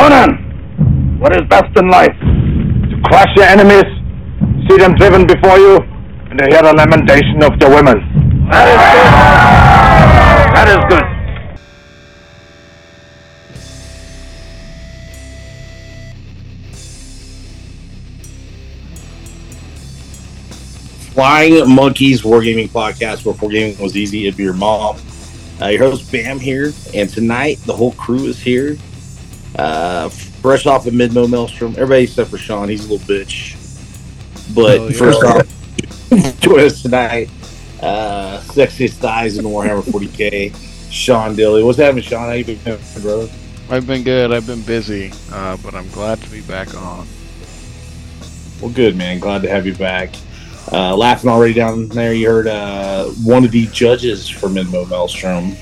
Conan, what is best in life? To crush your enemies, see them driven before you, and to hear the lamentation of the women. That is good. That is good. Flying Monkeys Wargaming Podcast, where wargaming was easy if your mom. Your host Bam here, and tonight the whole crew is here. Fresh off of Midmo Maelstrom, everybody except for Sean, he's a little bitch. But first off, join us tonight. Sexiest thighs in Warhammer 40k. Sean Dilley, what's happening, Sean? How you been doing, brother? I've been good. I've been busy, but I'm glad to be back on. Well, good man. Glad to have you back. Laughing already down there, you heard one of the judges for Midmo Maelstrom,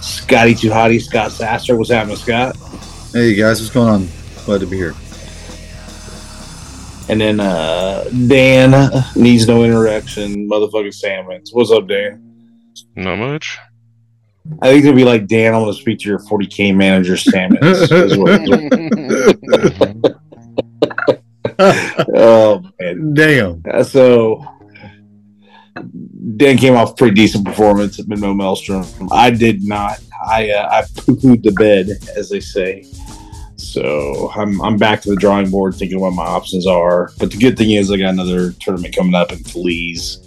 Scotty Too Hotty, Scott Sasser. What's happening, Scott? Hey, guys. What's going on? Glad to be here. And then Dan needs no introduction, motherfucking Sammons. What's up, Dan? Not much. I think it'll be like, Dan, I want to speak to your 40K manager, Sammons. Oh man. Damn. So Dan came off pretty decent performance at Midmo Maelstrom. I did not. I poo-pooed the bed, as they say. So I'm back to the drawing board, thinking what my options are. But the good thing is I got another tournament coming up in Felice,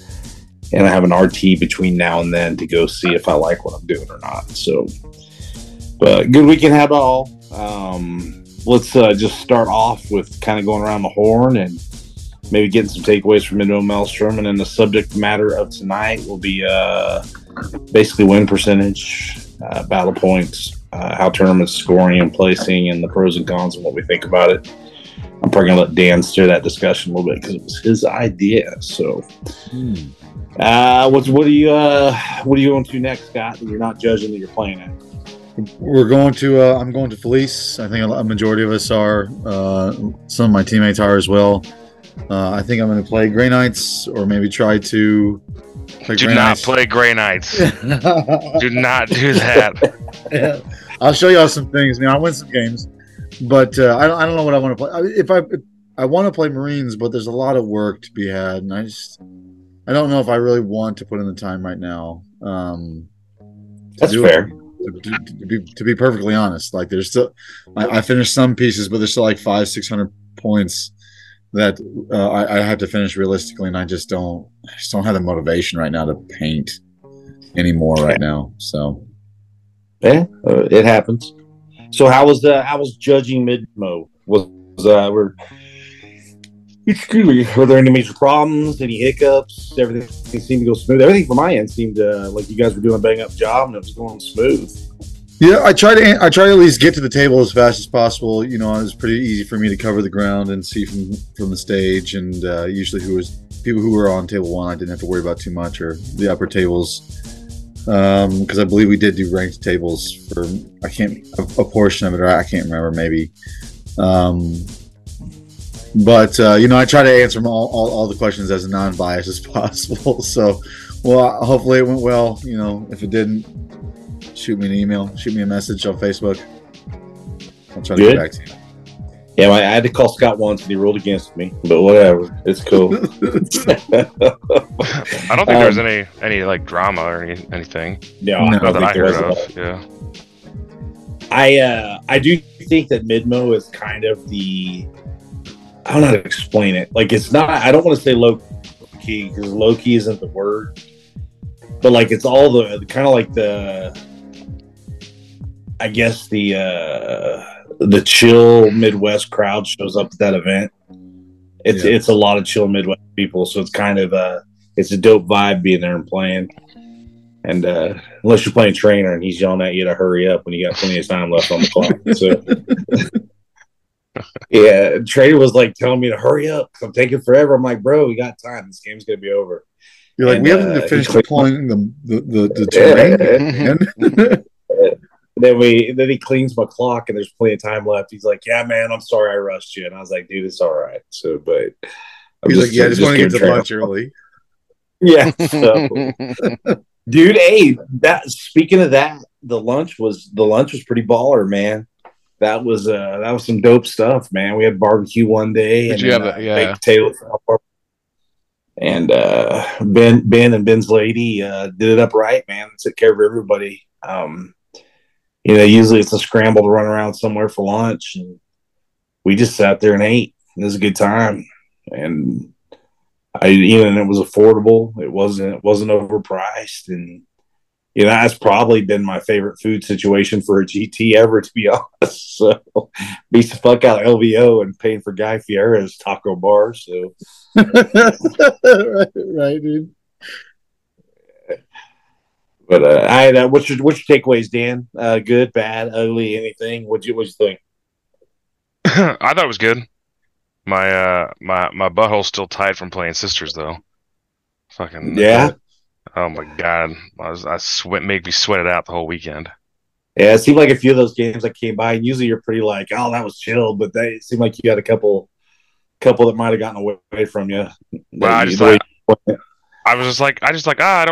and I have an RT between now and then to go see if I like what I'm doing or not. So, but good weekend had all. Let's just start off with kind of going around the horn and maybe getting some takeaways from Midmo Maelstrom. And then the subject matter of tonight will be basically win percentage, battle points, how tournaments scoring and placing, and the pros and cons and what we think about it. I'm probably going to let Dan steer that discussion a little bit because it was his idea. So what are you going to next, Scott, that you're not judging that you're playing at? We're going to. I'm going to Felice. I think a majority of us are. Some of my teammates are as well. I think I'm going to play Grey Knights, or maybe try to. Play Grey Knights. Do not do that. Yeah. I'll show y'all some things. Man, I win some games, but I don't know what I want to play. If I want to play Marines, but there's a lot of work to be had, and I don't know if I really want to put in the time right now. That's fair. To be perfectly honest, like there's still, I finished some pieces, but there's still like 500-600 points that I have to finish realistically, and I just don't have the motivation right now to paint anymore right now. So yeah, it happens. So how was judging Midmo? Were there any major problems, any hiccups? Everything seemed to go smooth. Everything from my end seemed like you guys were doing a bang-up job and it was going smooth. Yeah, I try to at least get to the table as fast as possible. You know, it was pretty easy for me to cover the ground and see from the stage. And usually people who were on table one, I didn't have to worry about too much, or the upper tables. Because I believe we did do ranked tables for, a portion of it, or I can't remember, maybe. But, you know, I try to answer all the questions as non-biased as possible. So, well, hopefully it went well. You know, if it didn't, shoot me an email. Shoot me a message on Facebook. I'll try to get back to you. Yeah, I had to call Scott once, and he ruled against me. But whatever. It's cool. I don't think there was any like, drama or anything. No, not that I heard of. Yeah. I do think that Midmo is kind of the... I don't know how to explain it. Like, it's not, I don't want to say low key because low key isn't the word, but like, it's all the kind of like the chill Midwest crowd shows up at that event. It's a lot of chill Midwest people. So it's kind of it's a dope vibe being there and playing. And unless you're playing trainer and he's yelling at you to hurry up when you got plenty of time left on the clock. So yeah, Trader was like telling me to hurry up because I'm taking forever. I'm like, bro, we got time. This game's gonna be over. You're like, we haven't finished deploying the terrain. Then he cleans my clock and there's plenty of time left. He's like, yeah, man, I'm sorry I rushed you. And I was like, dude, it's all right. So, but I just want to get to lunch early. Yeah. So. Dude, hey, speaking of that, the lunch was pretty baller, man. that was some dope stuff, man. We had barbecue one day, baked potato salad. And Ben and Ben's lady did it up right, man. Took care of everybody. Usually it's a scramble to run around somewhere for lunch, and we just sat there and ate. It was a good time, and it was affordable. It wasn't overpriced, and that's probably been my favorite food situation for a GT ever, to be honest. So, beats the fuck out of LVO and paying for Guy Fieri's taco bar. So, right, dude. But what's your takeaways, Dan? Good, bad, ugly, anything? What'd you think? I thought it was good. My my butthole's still tied from playing Sisters, though. Fucking yeah. Oh my god, made me sweat it out the whole weekend. Yeah, it seemed like a few of those games that came by, and usually you're pretty like, oh, that was chill, but it seemed like you had a couple that might have gotten away from you. Well, I just don't want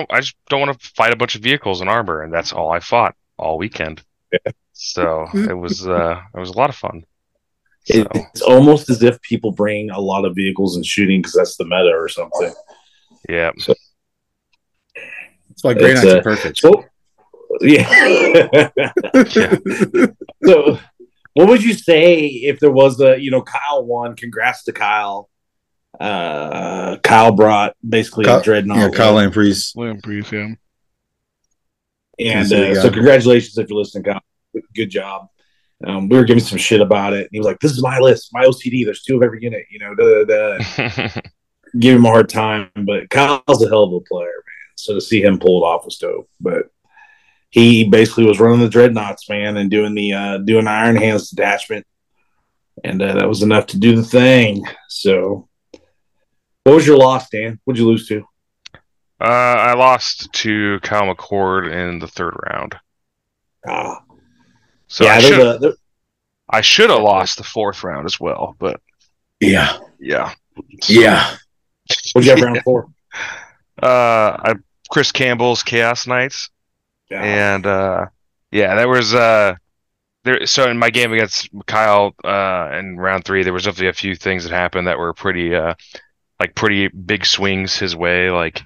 to fight a bunch of vehicles in armor, and that's all I fought all weekend. Yeah. So it was a lot of fun. So. It's almost as if people bring a lot of vehicles and shooting because that's the meta or something. Yeah. So. It's like Grey Knights are perfect. So, yeah. Yeah. So, what would you say if there was Kyle won? Congrats to Kyle. Kyle brought basically a dreadnought. Yeah, Kyle Lampreys. Yeah. And so, congratulations if you're listening, Kyle. Good job. We were giving some shit about it. And he was like, "This is my list, my OCD. There's two of every unit." Give him a hard time, but Kyle's a hell of a player, man. So to see him pull it off was dope. But he basically was running the dreadnoughts, man, and doing the Iron Hands detachment, and that was enough to do the thing. So, what was your loss, Dan? What'd you lose to? I lost to Kyle McCord in the third round. So yeah, I should have lost the fourth round as well, but yeah. What'd you have round four? Chris Campbell's Chaos Knights, and there. So in my game against Kyle in round three, there was definitely a few things that happened that were pretty big swings his way. Like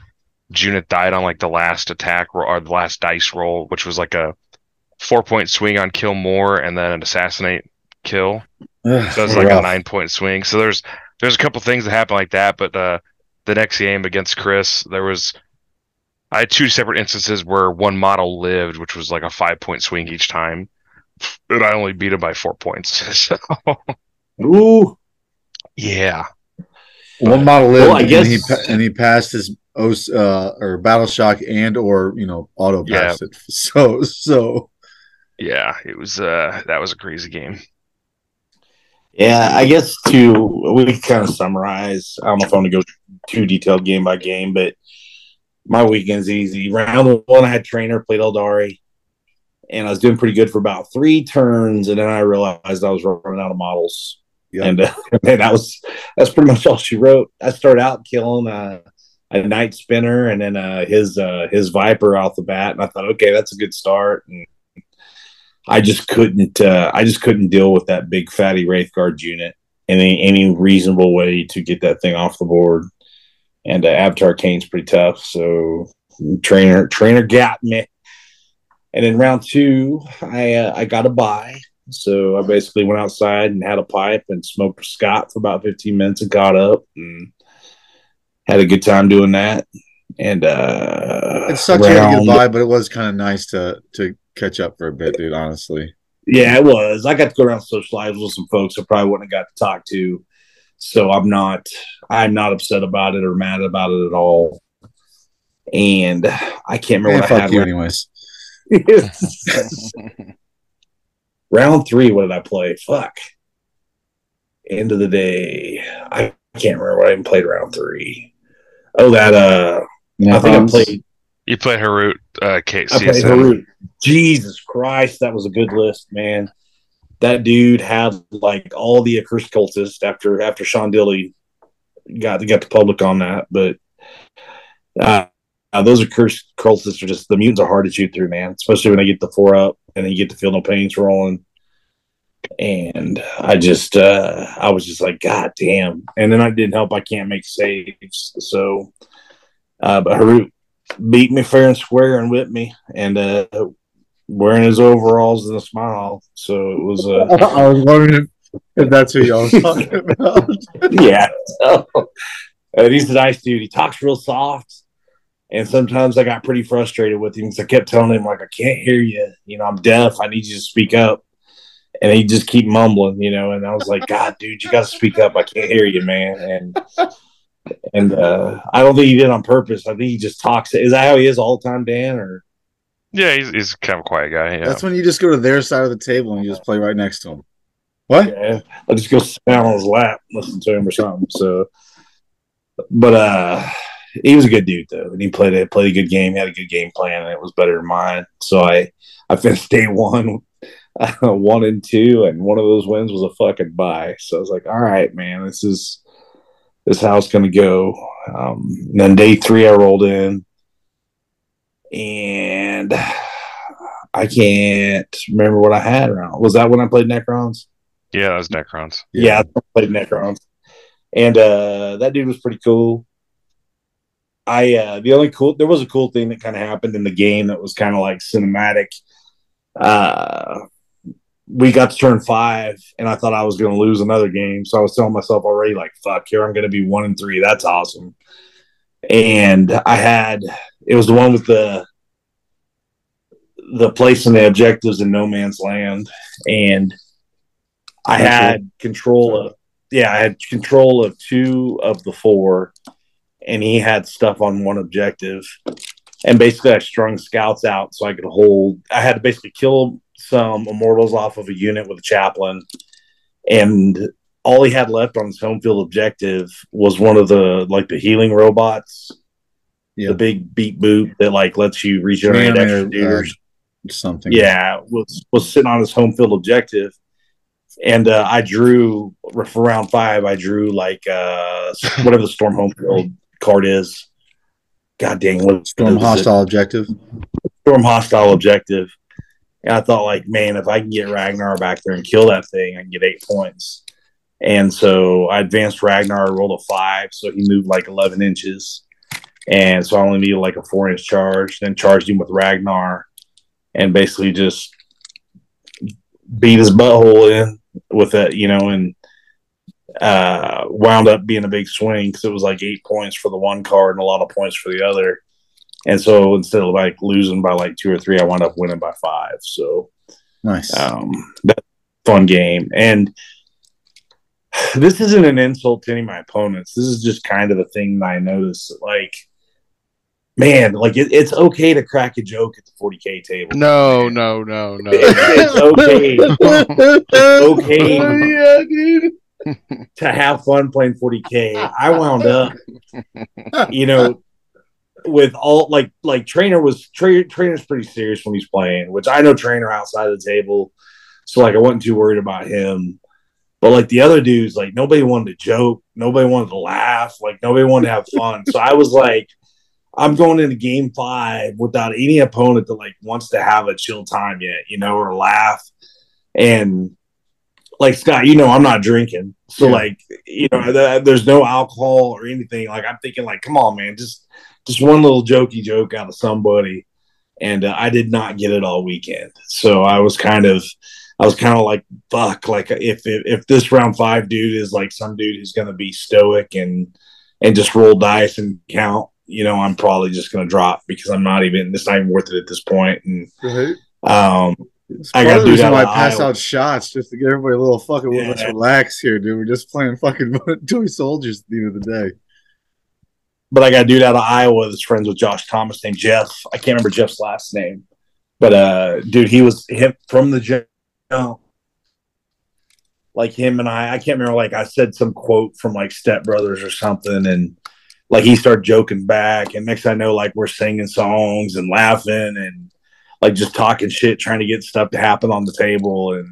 Junith died on the last attack or the last dice roll, which was like a 4-point swing on kill more and then an assassinate kill. So it's like rough. A 9-point swing. So there's a couple things that happened like that, but the next game against Chris, I had two separate instances where one model lived, which was like a 5-point swing each time, and I only beat him by 4 points. So, ooh, yeah, one model lived, and he passed his or battle shock and auto passed it. So yeah, it was that was a crazy game. Yeah, I guess we can kind of summarize. I don't know if I want to go too detailed game by game, but my weekend's easy. Round one, I had Trainer, played Eldari, and I was doing pretty good for about 3 turns, and then I realized I was running out of models. Yep. And that's pretty much all she wrote. I started out killing a Night Spinner and then his Viper off the bat, and I thought, okay, that's a good start. And I just couldn't. I just couldn't deal with that big fatty Wraithguard unit in any reasonable way to get that thing off the board. And Avatar Kane's pretty tough, so trainer got me. And in round two, I got a bye, so I basically went outside and had a pipe and smoked Scott for about 15 minutes and got up and had a good time doing that. And it sucked you had to get a bye, but it was kind of nice to catch up for a bit, dude, honestly. Yeah, it was. I got to go around socialize with some folks I probably wouldn't have got to talk to, so I'm not upset about it or mad about it at all. And I can't remember what I had. Fuck you anyways. Round three, what did I play? Fuck. End of the day, I can't remember what I even played round three. Oh, that I think I played. You played Harut. I played Harut. Jesus Christ, that was a good list, man. That dude had all the Accursed Cultists after Sean Dilley got the public on that. But those Accursed Cultists are just, the mutants are hard to shoot through, man. Especially when they get the 4 up and then you get the Feel No Pains rolling. And I just, I was just like, God damn. And then I didn't help. I can't make saves. So, but Harut beat me fair and square and whipped me. And, wearing his overalls and a smile. So it was, I was wondering if that's who y'all was talking about. Yeah. So, he's a nice dude. He talks real soft. And sometimes I got pretty frustrated with him because I kept telling him, like, I can't hear you. You know, I'm deaf. I need you to speak up. And he just keep mumbling, you know. And I was like, God, dude, you got to speak up. I can't hear you, man. And I don't think he did it on purpose. I think he just talks. Is that how he is all the time, Dan? Or yeah, he's kind of a quiet guy. Yeah. That's when you just go to their side of the table and you just play right next to him. What? Yeah, I'll just go sit down on his lap, listen to him or something. So, but he was a good dude though, and he played a good game. He had a good game plan, and it was better than mine. So I finished day one. 1 and 2, and one of those wins was a fucking bye. So I was like, all right, man, this is how it's gonna go. And then day 3 I rolled in, and I can't remember what I had around. Was that when I played Necrons? Yeah, that was Necrons. Yeah, I played Necrons. And that dude was pretty cool. There was a cool thing that kind of happened in the game that was kind of like cinematic. We got to turn 5, and I thought I was going to lose another game. So I was telling myself already, like, fuck, here I'm going to be 1 and 3. That's awesome. And it was the one with the place and the objectives in no man's land. And I had control of 2 of the 4, and he had stuff on 1 objective. And basically, I strung scouts out so I could hold. I had to basically kill some immortals off of a unit with a chaplain, and all he had left on his home field objective was one of the healing robots, the big beep boop that like lets you regenerate extra dudes, something. Yeah, was sitting on his home field objective, and I drew for round 5. I drew like whatever the storm home field card is. God dang, what Storm Hostile Objective. Storm Hostile Objective. And I thought, like, man, if I can get Ragnar back there and kill that thing, I can get 8 points. And so I advanced Ragnar, rolled a 5, so he moved like 11 inches. And so I only needed like a 4-inch charge, then charged him with Ragnar and basically just beat his butthole in with it, you know, and wound up being a big swing because it was like 8 points for the one card and a lot of points for the other. And so instead of like losing by like 2 or 3, I wound up winning by 5. So nice. That's a fun game. And this isn't an insult to any of my opponents. This is just kind of the thing that I noticed. Like, man, like it's okay to crack a joke at the 40K table. No. It's okay. Oh, yeah, dude. To have fun playing 40K. I wound up, you know, with all like Trainer's pretty serious when he's playing, which I know Trainer outside of the table, so like I wasn't too worried about him. But like the other dudes, like nobody wanted to joke, nobody wanted to laugh, like nobody wanted to have fun. So I was like, I'm going into game 5 without any opponent that like wants to have a chill time yet, you know, or laugh. And like, Scott, you know, I'm not drinking. So, like, you know, there's no alcohol or anything. Like, I'm thinking, like, come on, man, just one little jokey joke out of somebody. And I did not get it all weekend. So I was kind of like, fuck, like, if this round 5 dude is, like, some dude who's going to be stoic and just roll dice and count, you know, I'm probably just going to drop because it's not even worth it at this point. And, it's part of the reason why I pass out shots just to get everybody a little fucking let's relax here, dude. We're just playing fucking toy soldiers at the end of the day. But I got a dude out of Iowa that's friends with Josh Thomas named Jeff. I can't remember Jeff's last name, but dude, he was him from the gym. You know, like him and I can't remember. Like I said some quote from like Step Brothers or something, and like he started joking back, and next thing I know, like we're singing songs and laughing and. Like just talking shit, trying to get stuff to happen on the table,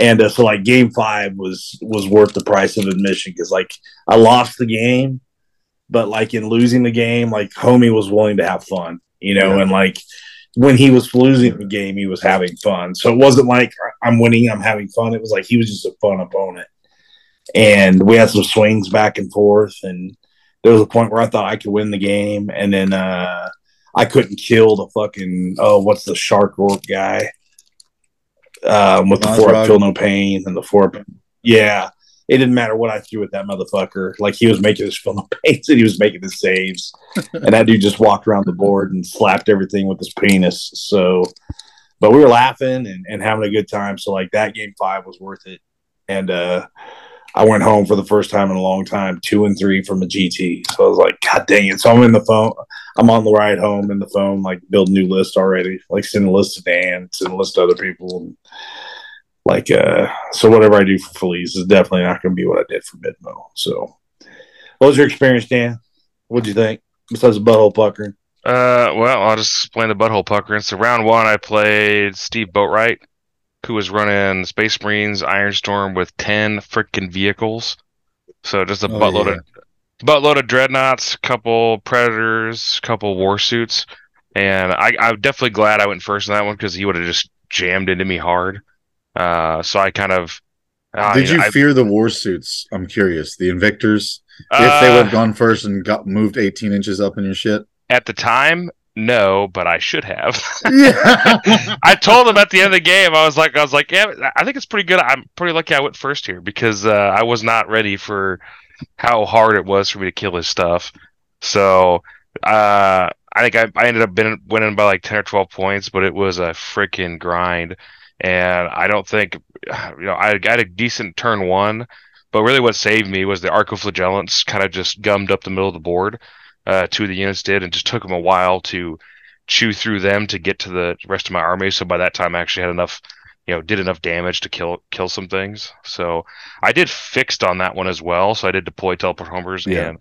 and so like game 5 was worth the price of admission because like I lost the game, but like in losing the game, like homie was willing to have fun, you know, and like when he was losing the game, he was having fun. So it wasn't like I'm winning, I'm having fun. It was like he was just a fun opponent. And we had some swings back and forth. And there was a point where I thought I could win the game. And then I couldn't kill the fucking, what's the shark orc guy? With the four, I feel no pain. And the four, yeah. It didn't matter what I threw at that motherfucker. Like, he was making his film paints and he was making his saves. And that dude just walked around the board and slapped everything with his penis. So, but we were laughing and having a good time. So, like, that game 5 was worth it. And I went home for the first time in a long time, 2 and 3 from a GT. So I was like, God dang it. So I'm in the phone. I'm on the ride home in the phone, like, building new lists already. Like, sending a list to Dan, sending a list to other people. And, like, so whatever I do for Felice is definitely not going to be what I did for Midmo. So, what was your experience, Dan? What'd you think? Besides the butthole puckering? Well, I'll just explain the butthole puckering. So, round 1, I played Steve Boatwright, who was running Space Marines Ironstorm with 10 freaking vehicles. So, just a buttload of dreadnoughts, couple predators, couple war suits. And I'm definitely glad I went first in that one because he would have just jammed into me hard. So I kind of... Did you fear the war suits? I'm curious. The Invictors? If they would have gone first and got moved 18 inches up in your shit? At the time, no, but I should have. I told him at the end of the game, I was like, yeah, I think it's pretty good. I'm pretty lucky I went first here because I was not ready for how hard it was for me to kill his stuff. So I think I ended up winning by like 10 or 12 points, but it was a freaking grind. And I don't think, you know, I got a decent turn 1, but really what saved me was the Arco-flagellants kind of just gummed up the middle of the board. 2 of the units did, and just took them a while to chew through them to get to the rest of my army. So by that time, I actually had enough, you know, did enough damage to kill some things. So I did fixed on that one as well. So I did deploy teleport homers and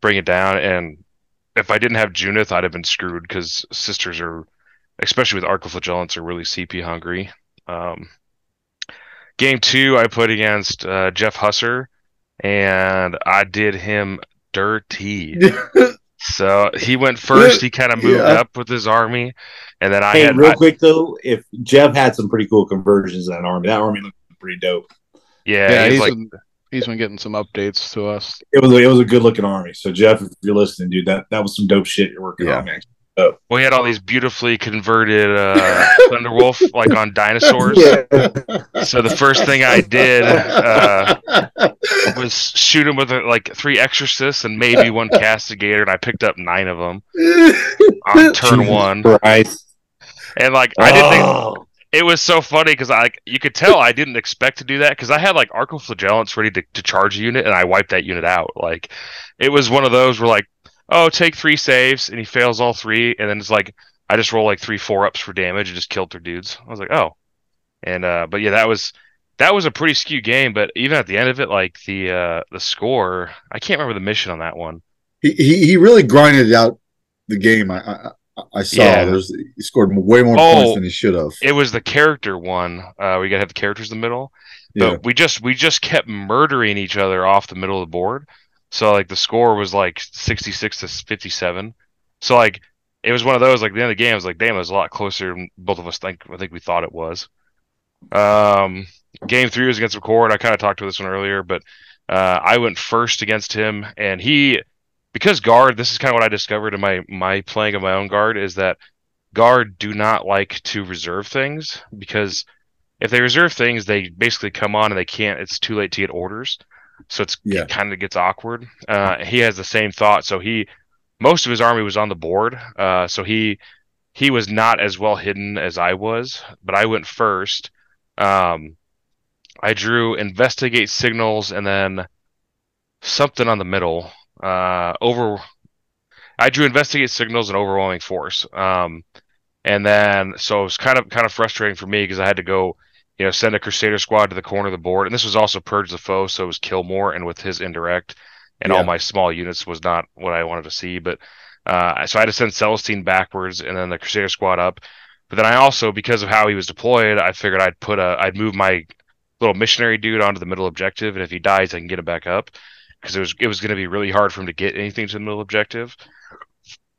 bring it down. And if I didn't have Junith, I'd have been screwed because sisters are, especially with Arco-flagellants, are really CP hungry. Game 2, I played against Jeff Husser, and I did him dirty. So he went first. He kind of moved up with his army, and then quick though, if Jeff had some pretty cool conversions in that army looked pretty dope. Yeah, he's been getting some updates to us. It was a good looking army. So Jeff, if you're listening, dude, that was some dope shit you're working on, man. Oh. Well, he had all these beautifully converted Thunderwolf, like on dinosaurs. Yeah. So the first thing I did was shoot him with like 3 Exorcists and maybe 1 Castigator, and I picked up 9 of them on turn 1. Right. And like I didn't think it was so funny because you could tell I didn't expect to do that because I had like Arco-flagellants ready to charge a unit, and I wiped that unit out. Like it was one of those where like, oh, take 3 saves, and he fails all 3, and then it's like, I just roll like 3 4-ups for damage and just killed 3 dudes. I was like, oh. And but yeah, that was a pretty skewed game, but even at the end of it, like the score, I can't remember the mission on that one. He really grinded out the game. I saw he scored way more points than he should have. It was the character one. We gotta have the characters in the middle. But we just kept murdering each other off the middle of the board. So, like, the score was, like, 66-57. So, like, it was one of those, like, the end of the game, I was like, damn, it was a lot closer than both of us I think we thought it was. Game 3 was against McCord. I kind of talked to this one earlier, but I went first against him. And he, because guard, this is kind of what I discovered in my playing of my own guard, is that guard do not like to reserve things. Because if they reserve things, they basically come on and they can't. It's too late to get orders. So it kind of gets awkward. He has the same thought. So most of his army was on the board. So he was not as well hidden as I was, but I went first. I drew investigate signals and then something on the middle. I drew investigate signals and overwhelming force. And then so it was kind of frustrating for me because I had to go, you know, send a Crusader squad to the corner of the board. And this was also Purge the Foe, so it was Killmore, and with his indirect and all my small units was not what I wanted to see. But so I had to send Celestine backwards and then the Crusader squad up. But then I also, because of how he was deployed, I figured I'd move my little missionary dude onto the middle objective, and if he dies, I can get him back up. Because it was going to be really hard for him to get anything to the middle objective.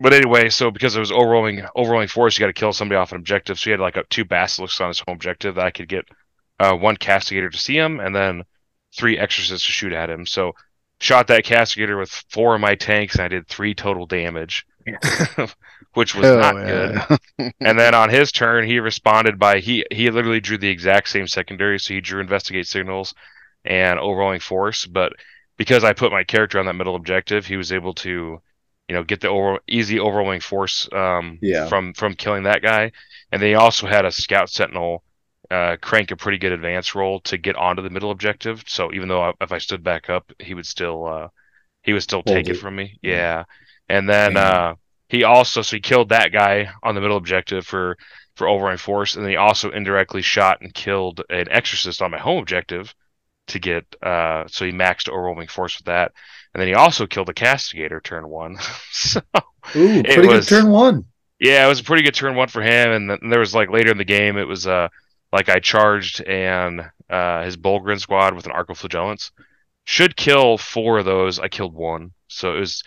But anyway, so because it was overwhelming force, you got to kill somebody off an objective. So he had like two basilisks on his home objective that I could get one Castigator to see him and then three Exorcists to shoot at him. So shot that Castigator with four of my tanks and I did 3 total damage, which was not good. And then on his turn, he responded by he literally drew the exact same secondary. So he drew Investigate Signals and Overwhelming Force. But because I put my character on that middle objective, he was able to, you know, get the easy Overwhelming Force from killing that guy. And they also had a Scout Sentinel crank a pretty good advance roll to get onto the middle objective. So even though if I stood back up, he would still take it from me. Yeah. And then he also he killed that guy on the middle objective for Overwhelming Force, and then he also indirectly shot and killed an Exorcist on my home objective to get so he maxed Overwhelming Force with that. And then he also killed a Castigator turn 1. So good turn 1. Yeah, it was a pretty good turn 1 for him. And then there was like later in the game, it was like I charged and his Bulgrin squad with an Arco-flagellants. Should kill 4 of those. I killed 1. So it was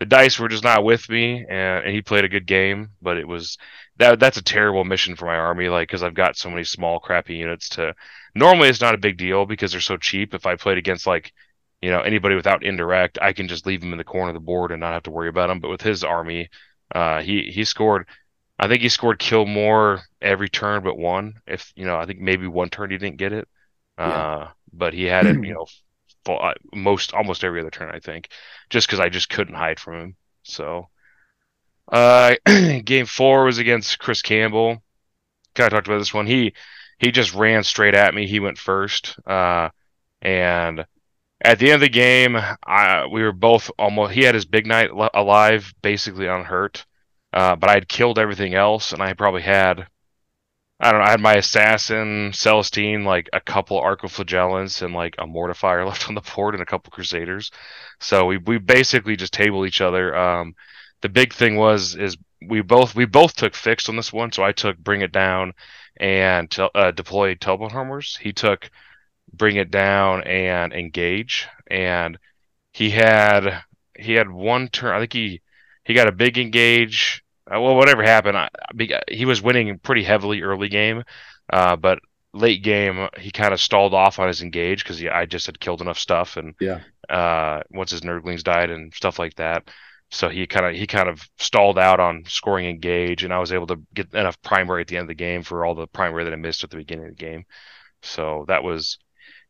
the dice were just not with me, and he played a good game. But it was that's a terrible mission for my army, like because I've got so many small crappy units to. Normally, it's not a big deal because they're so cheap. If I played against like, you know, anybody without indirect, I can just leave him in the corner of the board and not have to worry about him. But with his army, he scored. I think he scored kill more every turn but 1. If you know, I think maybe 1 turn he didn't get it, but he had it. You know, almost every other turn I think, just because I just couldn't hide from him. So, game 4 was against Chris Campbell. Kind of talked about this one. He just ran straight at me. He went first, and at the end of the game, we were both almost. He had his big knight alive, basically unhurt, but I had killed everything else, and I probably had. I don't know, I had my assassin, Celestine, like a couple Arco-flagellants and like a Mortifier left on the board and a couple Crusaders. So we basically just tabled each other. The big thing is we both took fixed on this one. So I took Bring It Down and deploy Tailbone Harmers. He took Bring It Down and Engage. And he had 1 turn. I think he got a big Engage. Well, whatever happened, he was winning pretty heavily early game, but late game he kind of stalled off on his engage because I just had killed enough stuff, and once his Nurglings died and stuff like that, so he kind of stalled out on scoring engage, and I was able to get enough primary at the end of the game for all the primary that I missed at the beginning of the game, so that was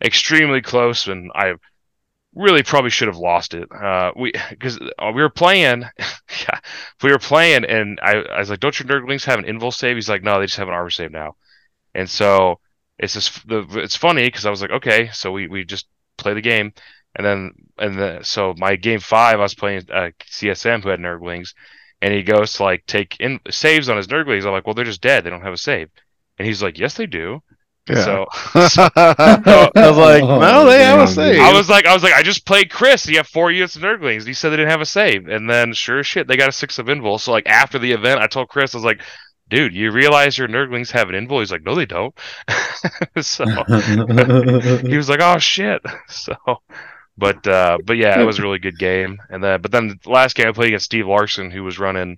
extremely close, and I really probably should have lost it. Because we were playing. We were playing, and I was like, don't your Nurglings have an Invul save? He's like, no, they just have an armor save now. And so it's funny because I was like, okay, so we just play the game. So my game 5, I was playing CSM who had Nurglings, and he goes to like take in saves on his Nurglings. I'm like, well, they're just dead. They don't have a save. And he's like, yes, they do. Yeah. So I was like, no, they have a save. I just played Chris. He had 4 units of Nurglings. He said they didn't have a save, and then sure as shit, they got a 6 of Invul. So like after the event, I told Chris, I was like, dude, you realize your Nurglings have an Invul? He's like, no, they don't. So he was like, oh shit. So, but yeah, it was a really good game. And then, the last game I played against Steve Larson, who was running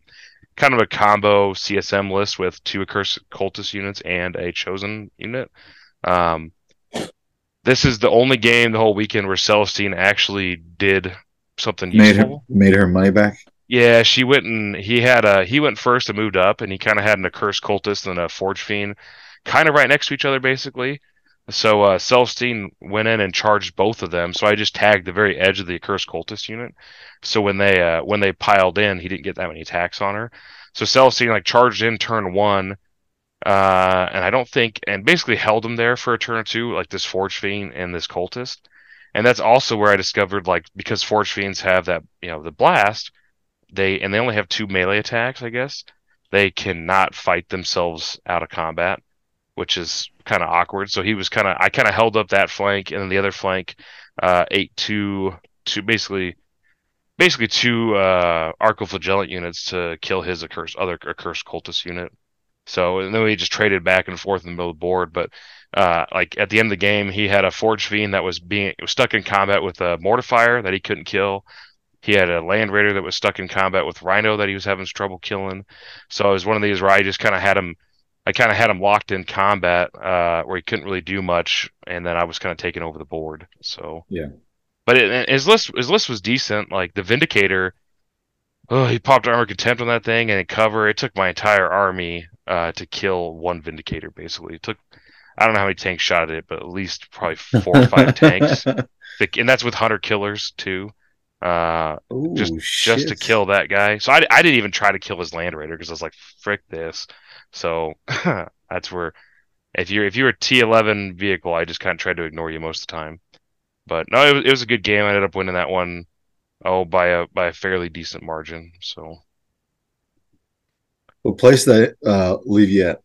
kind of a combo CSM list with 2 Accursed Cultist units and a Chosen unit. This is the only game the whole weekend where Celestine actually did something useful. Made her money back? Yeah, she went and he went first and moved up, and he kind of had an Accursed Cultist and a Forge Fiend kind of right next to each other, basically. So Celestine went in and charged both of them. So I just tagged the very edge of the Accursed Cultist unit. So when they piled in, he didn't get that many attacks on her. So Celestine like charged in turn 1, and basically held him there for a turn or 2, like this Forge Fiend and this Cultist. And that's also where I discovered, like, because Forge Fiends have that, you know, the blast, they only have 2 melee attacks, I guess. They cannot fight themselves out of combat, which is kind of awkward. So I kind of held up that flank, and then the other flank ate two Arco-flagellant units to kill his Accursed Cultist unit. So, and then we just traded back and forth in the middle of the board. But like at the end of the game, he had a Forge Fiend that was stuck in combat with a Mortifier that he couldn't kill. He had a Land Raider that was stuck in combat with Rhino that he was having trouble killing. So it was one of these where I just kind of had him, locked in combat where he couldn't really do much, and then I was kind of taking over the board. So yeah, but his list was decent. Like the Vindicator, he popped Armor Contempt on that thing and cover. It took my entire army to kill one Vindicator. Basically, it took, I don't know how many tanks shot at it, but at least probably 4 or 5 tanks, and that's with hunter killers too. Ooh, just to kill that guy. So I didn't even try to kill his Land Raider because I was like, frick this. So that's where, if you're a T11 vehicle, I just kind of tried to ignore you most of the time. But no, it was a good game. I ended up winning that one by a fairly decent margin. So what place did I leave you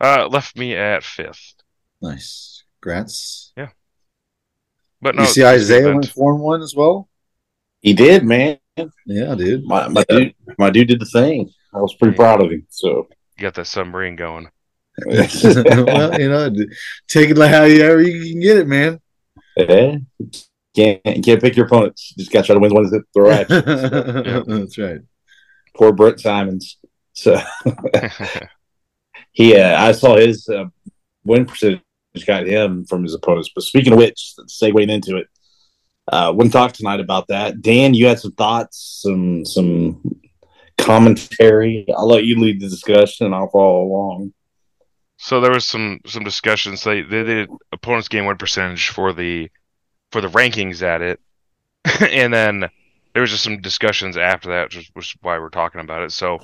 at? Left me at 5th. Nice, congrats. Yeah, but no, you see Isaiah went 4-1 as well. He did, man. Yeah, dude. My dude did the thing. I was pretty proud of him. So you got that submarine going. Well, you know, take it like however you can get it, man. Yeah. Can't pick your opponents. Just got to try to win the ones that throw at you. So. Yep. That's right. Poor Brett Sammons. So I saw his win percentage got him from his opponents. But speaking of which, segueing into it, wouldn't talk tonight about that. Dan, you had some thoughts, some commentary. I'll let you lead the discussion, and I'll follow along. So there was some discussions. They did opponents gain win percentage for the rankings at it, and then there was just some discussions after that, which is why we're talking about it. So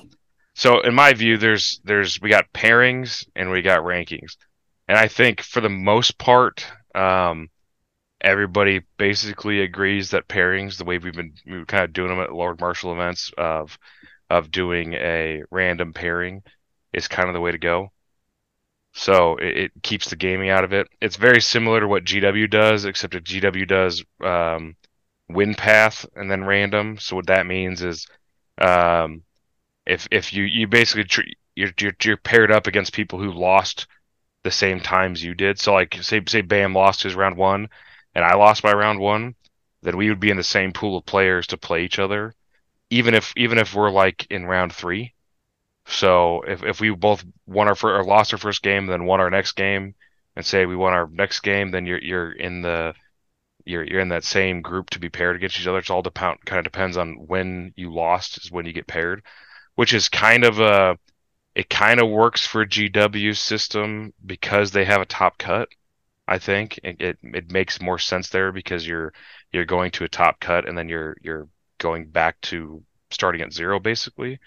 in my view, there's we got pairings and we got rankings, and I think for the most part, everybody basically agrees that pairings, the way we were kind of doing them at Lord Marshall events of doing a random pairing, is kind of the way to go. So it keeps the gaming out of it. It's very similar to what GW does, except if GW does win path and then random. So what that means is if you basically you're paired up against people who lost the same times you did. So like say Bam lost his round 1. And I lost by round 1, then we would be in the same pool of players to play each other, even if we're like in round 3. So if we both won or lost our first game, then won our next game, and say we won our next game, then you're in that same group to be paired against each other. It's all kind of depends on when you lost is when you get paired, which is kind of it kind of works for GW system because they have a top cut. I think it makes more sense there because you're going to a top cut and then you're going back to starting at 0 basically.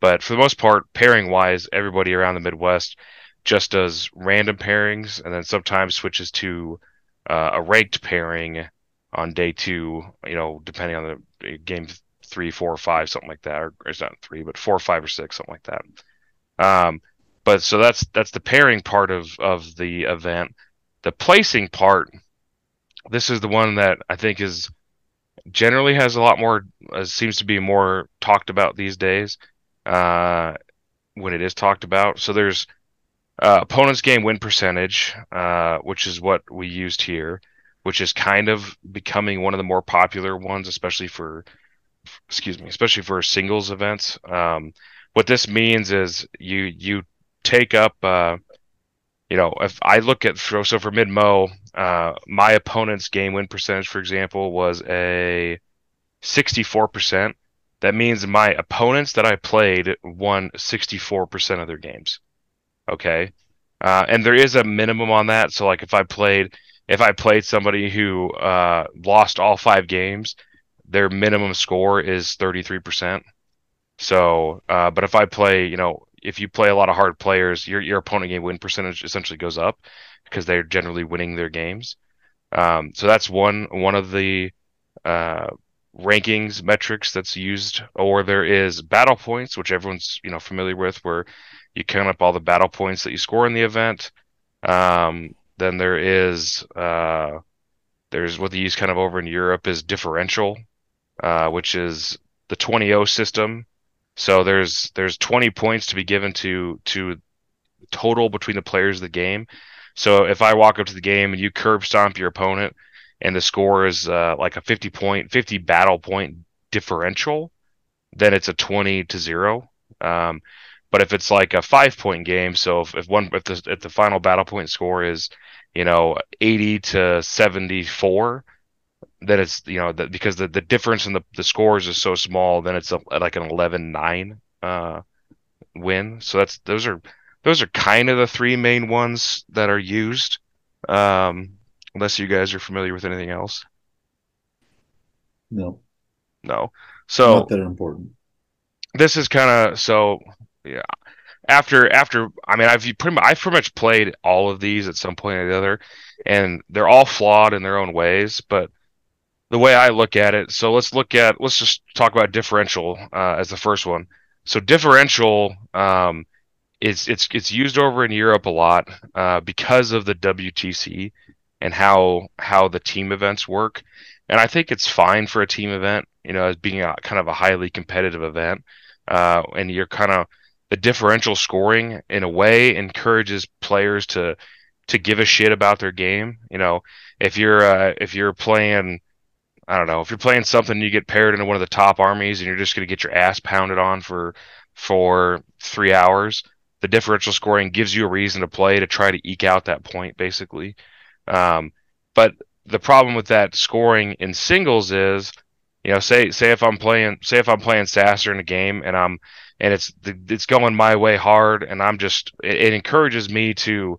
But for the most part, pairing wise, everybody around the Midwest just does random pairings and then sometimes switches to a ranked pairing on day 2. You know, depending on the game 3, 4, or 5, something like that. Or it's not 3, but 4, 5, or 6, something like that. But so that's the pairing part of the event. The placing part, this is the one that I think is generally has a lot more, seems to be more talked about these days when it is talked about. So there's opponents gain win percentage, which is what we used here, which is kind of becoming one of the more popular ones, especially for singles events. What this means is you take up. You know, if I look at so for Midmo, my opponent's game win percentage, for example, was a 64%. That means my opponents that I played won 64% of their games. Okay, and there is a minimum on that. So, like, if I played somebody who lost all 5 games, their minimum score is 33%. So, but if I play, you know. If you play a lot of hard players, your opponent game win percentage essentially goes up because they're generally winning their games. So that's one of the rankings metrics that's used. Or there is battle points, which everyone's familiar with, where you count up all the battle points that you score in the event. Then there is there's what they use kind of over in Europe is differential, which is the 20-0 system. So there's 20 points to be given to total between the players of the game. So if I walk up to the game and you curb stomp your opponent and the score is like a 50 battle point differential, then it's a 20-0. But if it's like a 5-point game, so if the final battle point score is, 80-74, then it's, because the difference in the scores is so small, then it's like an 11-9 win. So those are kind of the three main ones that are used, unless you guys are familiar with anything else. No. So not that important. This is kind of so. Yeah. After I mean I've pretty much played all of these at some point or the other, and they're all flawed in their own ways. But the way I look at it, so let's just talk about differential as the first one. So differential, it's used over in Europe a lot because of the WTC and how the team events work, and I think it's fine for a team event, as being kind of a highly competitive event, and you're kind of the differential scoring in a way encourages players to give a shit about their game. If you're playing, I don't know, if you're playing something, you get paired into one of the top armies and you're just going to get your ass pounded on for 3 hours. The differential scoring gives you a reason to play, to try to eke out that point, basically. But the problem with that scoring in singles is, say if I'm playing Sasser in a game and it's going my way hard, and it encourages me to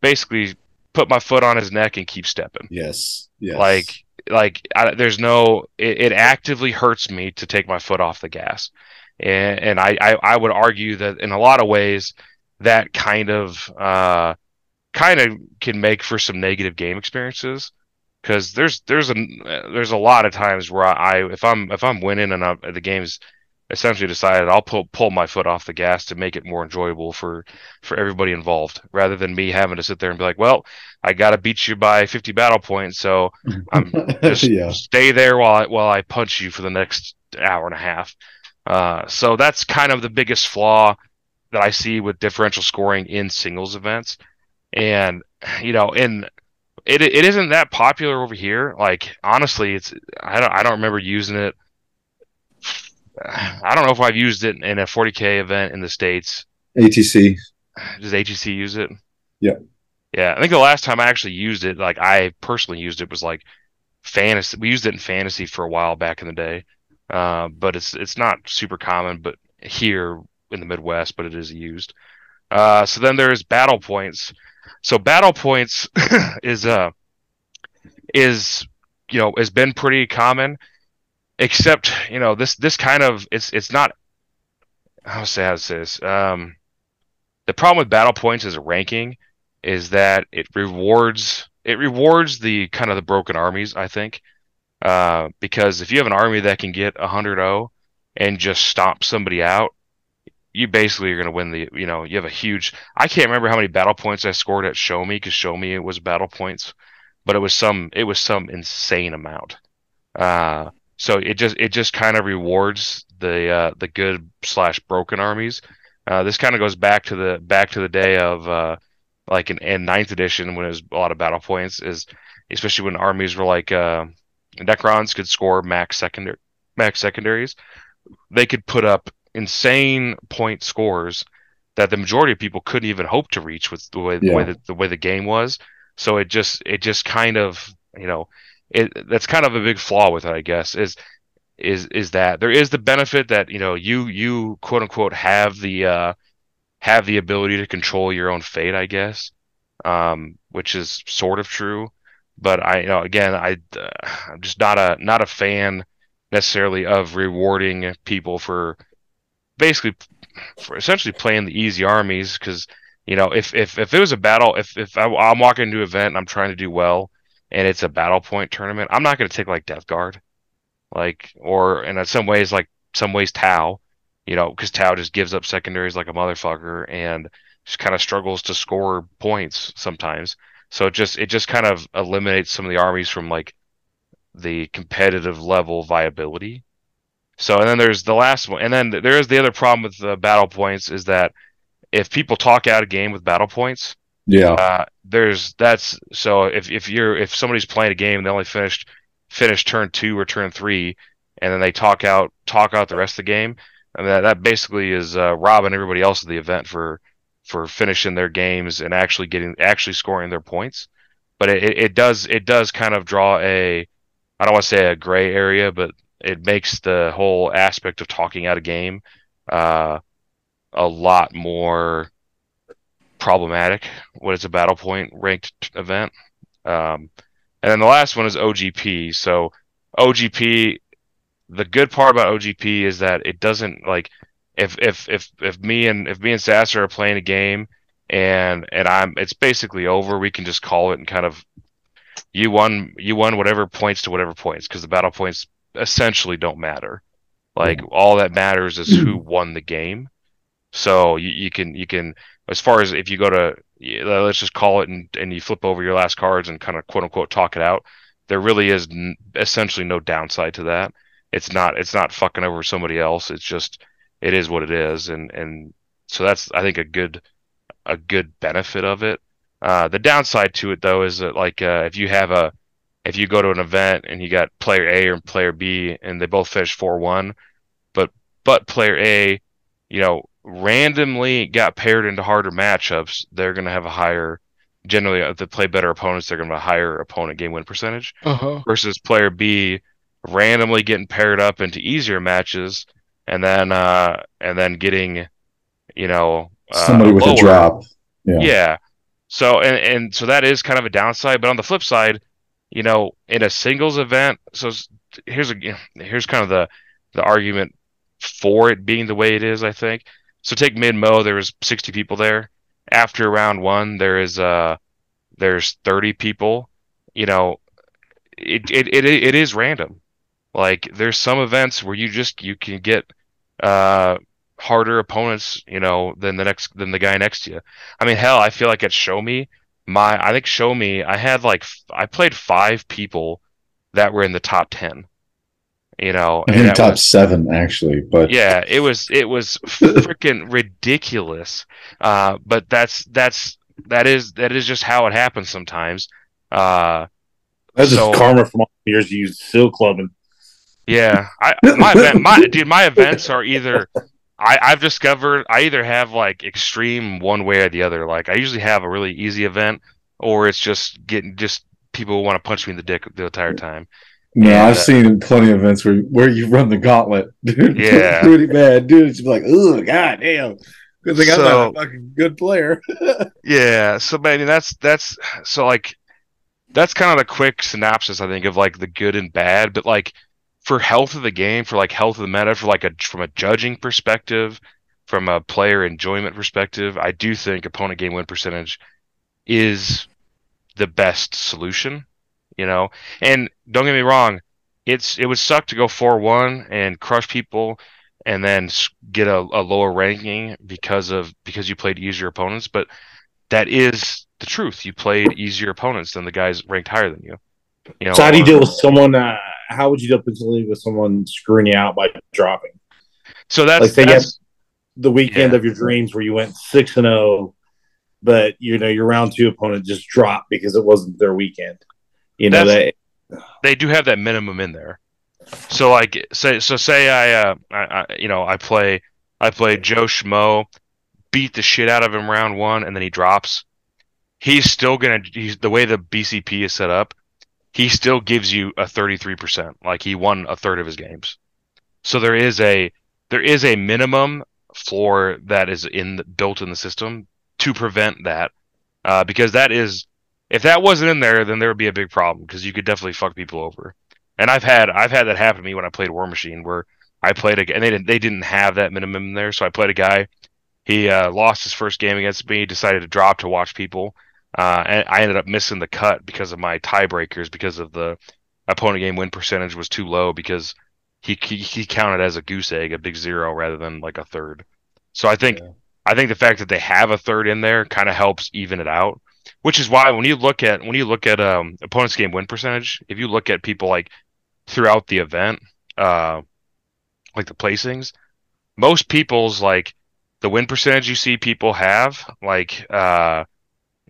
basically put my foot on his neck and keep stepping. Yes. It actively hurts me to take my foot off the gas. And I would argue that in a lot of ways that kind of can make for some negative game experiences. Because there's a lot of times where if I'm winning and the game's essentially decided, I'll pull my foot off the gas to make it more enjoyable for everybody involved, rather than me having to sit there and be like, well, I got to beat you by 50 battle points, so I'm just stay there while I punch you for the next hour and a half. So that's kind of the biggest flaw that I see with differential scoring in singles events, and It isn't that popular over here. Like, honestly, I don't remember using it. I don't know if I've used it in a 40K event in the States. ATC. Does ATC use it? Yeah. I think the last time I actually used it, like I personally used it, was like fantasy. We used it in fantasy for a while back in the day, but it's not super common. But here in the Midwest, but it is used. So then there's battle points. So battle points is has been pretty common, except this kind of it's not. How to say this? The problem with battle points as a ranking is that it rewards the kind of the broken armies, I think, because if you have an army that can get 100-0 and just stomp somebody out, you basically are going to win you have a huge... I can't remember how many battle points I scored at Show Me, because Show Me, it was battle points, but it was some insane amount. So it just kind of rewards the good / broken armies. This kind of goes back to the day of like in 9th edition, when it was a lot of battle points, is especially when armies were like Necrons could score max secondaries. They could put up insane point scores that the majority of people couldn't even hope to reach with the way the game was. So it just kind of that's kind of a big flaw with it, I guess, is that there is the benefit that you quote unquote have the ability to control your own fate, I guess, which is sort of true. But I'm just not a fan necessarily of rewarding people for essentially playing the easy armies, because if it was a battle, if I'm walking into an event and I'm trying to do well and it's a battle point tournament, I'm not going to take like Death Guard, or in some ways Tau, because Tau just gives up secondaries like a motherfucker and just kind of struggles to score points sometimes. So it just kind of eliminates some of the armies from like the competitive level viability. So, and then there's the last one. And then there is the other problem with the battle points, is that if people talk out a game with battle points, if somebody's playing a game and they only finished turn 2 or turn 3, and then they talk out the rest of the game. And that basically is robbing everybody else of the event for finishing their games and actually scoring their points. But it does kind of draw a, I don't want to say a gray area, but it makes the whole aspect of talking out a game a lot more problematic when it's a battle point ranked event. And then the last one is OGP. So OGP, the good part about OGP is that it doesn't, like, if me and Sasser are playing a game and it's basically over, we can just call it and kind of you won whatever points to whatever points, because the battle points essentially don't matter. Like, all that matters is who won the game. So you can, as far as if you go to, let's just call it, and you flip over your last cards and kind of quote unquote talk it out, there really is essentially no downside to that. It's not fucking over somebody else. It's just, it is what it is, and so that's, I think, a good benefit of it. The downside to it, though, is that, like, if you go to an event and you got player A and player B and they both finish 4-1, but player A, you know, randomly got paired into harder matchups, they're gonna have a higher, generally, if they play better opponents, they're gonna have a higher opponent game win percentage, versus player B randomly getting paired up into easier matches, and then getting, you know, somebody with lower. A drop. Yeah. So and so that is kind of a downside. But on the flip side, you know, in a singles event, so here's kind of the argument for it being the way it is, I think. So take Midmo, there was 60 people there. After round one, there's 30 people. You know, it is random. Like, there's some events where you can get harder opponents, you know, than the guy next to you. I mean, hell, I feel like at Show Me, I had I played 5 people that were in the top 10. You know, I think top 7 actually, but yeah, it was freaking ridiculous. But that is just how it happens sometimes. That's just karma from all the years you used Seal Clubbing. Yeah, my events are either I've discovered I either have, like, extreme one way or the other. Like, I usually have a really easy event, or it's just people want to punch me in the dick the entire time. No, and I've seen plenty of events where you run the gauntlet, dude. Yeah, pretty bad, dude. It's like, oh, god damn. Good thing I'm not a fucking good player. Yeah, so maybe that's so, like, that's kind of the quick synopsis, I think, of, like, the good and bad. But, like, for health of the game, for, like, health of the meta, for, like, from a judging perspective, from a player enjoyment perspective, I do think opponent game win percentage is the best solution, you know. And don't get me wrong, it would suck to go 4-1 and crush people and then get a lower ranking because you played easier opponents, but that is the truth. You played easier opponents than the guys ranked higher than you. You know, so how do you deal with someone? How would you deal particularly with someone screwing you out by dropping? So that's, like, the weekend of your dreams where you went 6-0, but, you know, your round 2 opponent just dropped because it wasn't their weekend. You know, they do have that minimum in there. So, like, say I play Joe Schmo, beat the shit out of him round 1, and then he drops. He's still gonna. The way the BCP is set up, he still gives you a 33%. Like, he won a third of his games. So there is a minimum floor that is built in the system to prevent that. Because that is, if that wasn't in there, then there would be a big problem, because you could definitely fuck people over. And I've had that happen to me when I played War Machine, where I played and they didn't have that minimum in there. So I played a guy, he lost his first game against me, decided to drop to watch people. And I ended up missing the cut because of my tiebreakers, because of the opponent game win percentage was too low, because he counted as a goose egg, a big 0, rather than, like, a third. So I think the fact that they have a third in there kind of helps even it out, which is why when you look at opponent's game win percentage, if you look at people, like, throughout the event, like the placings, most people's, like, the win percentage you see people have, like,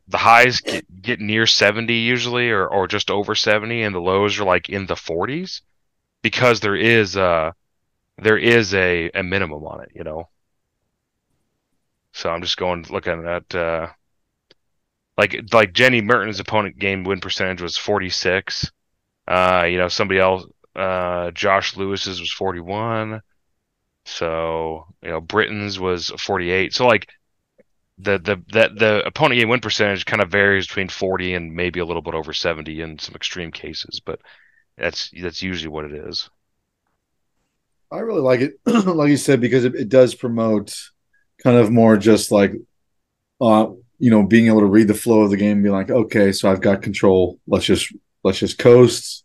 the highs get near 70 usually, or just over 70, and the lows are, like, in the 40s. because there is a minimum on it, you know. So I'm just going looking at like Jenny Merton's opponent game win percentage was 46. You know, somebody else, Josh Lewis's was 41. So, you know, Britain's was 48. So like the opponent game win percentage kind of varies between 40 and maybe a little bit over 70 in some extreme cases, but that's usually what it is. I really like it, like you said, because it does promote kind of more just like, you know, being able to read the flow of the game and be like, okay, so I've got control. Let's just coast.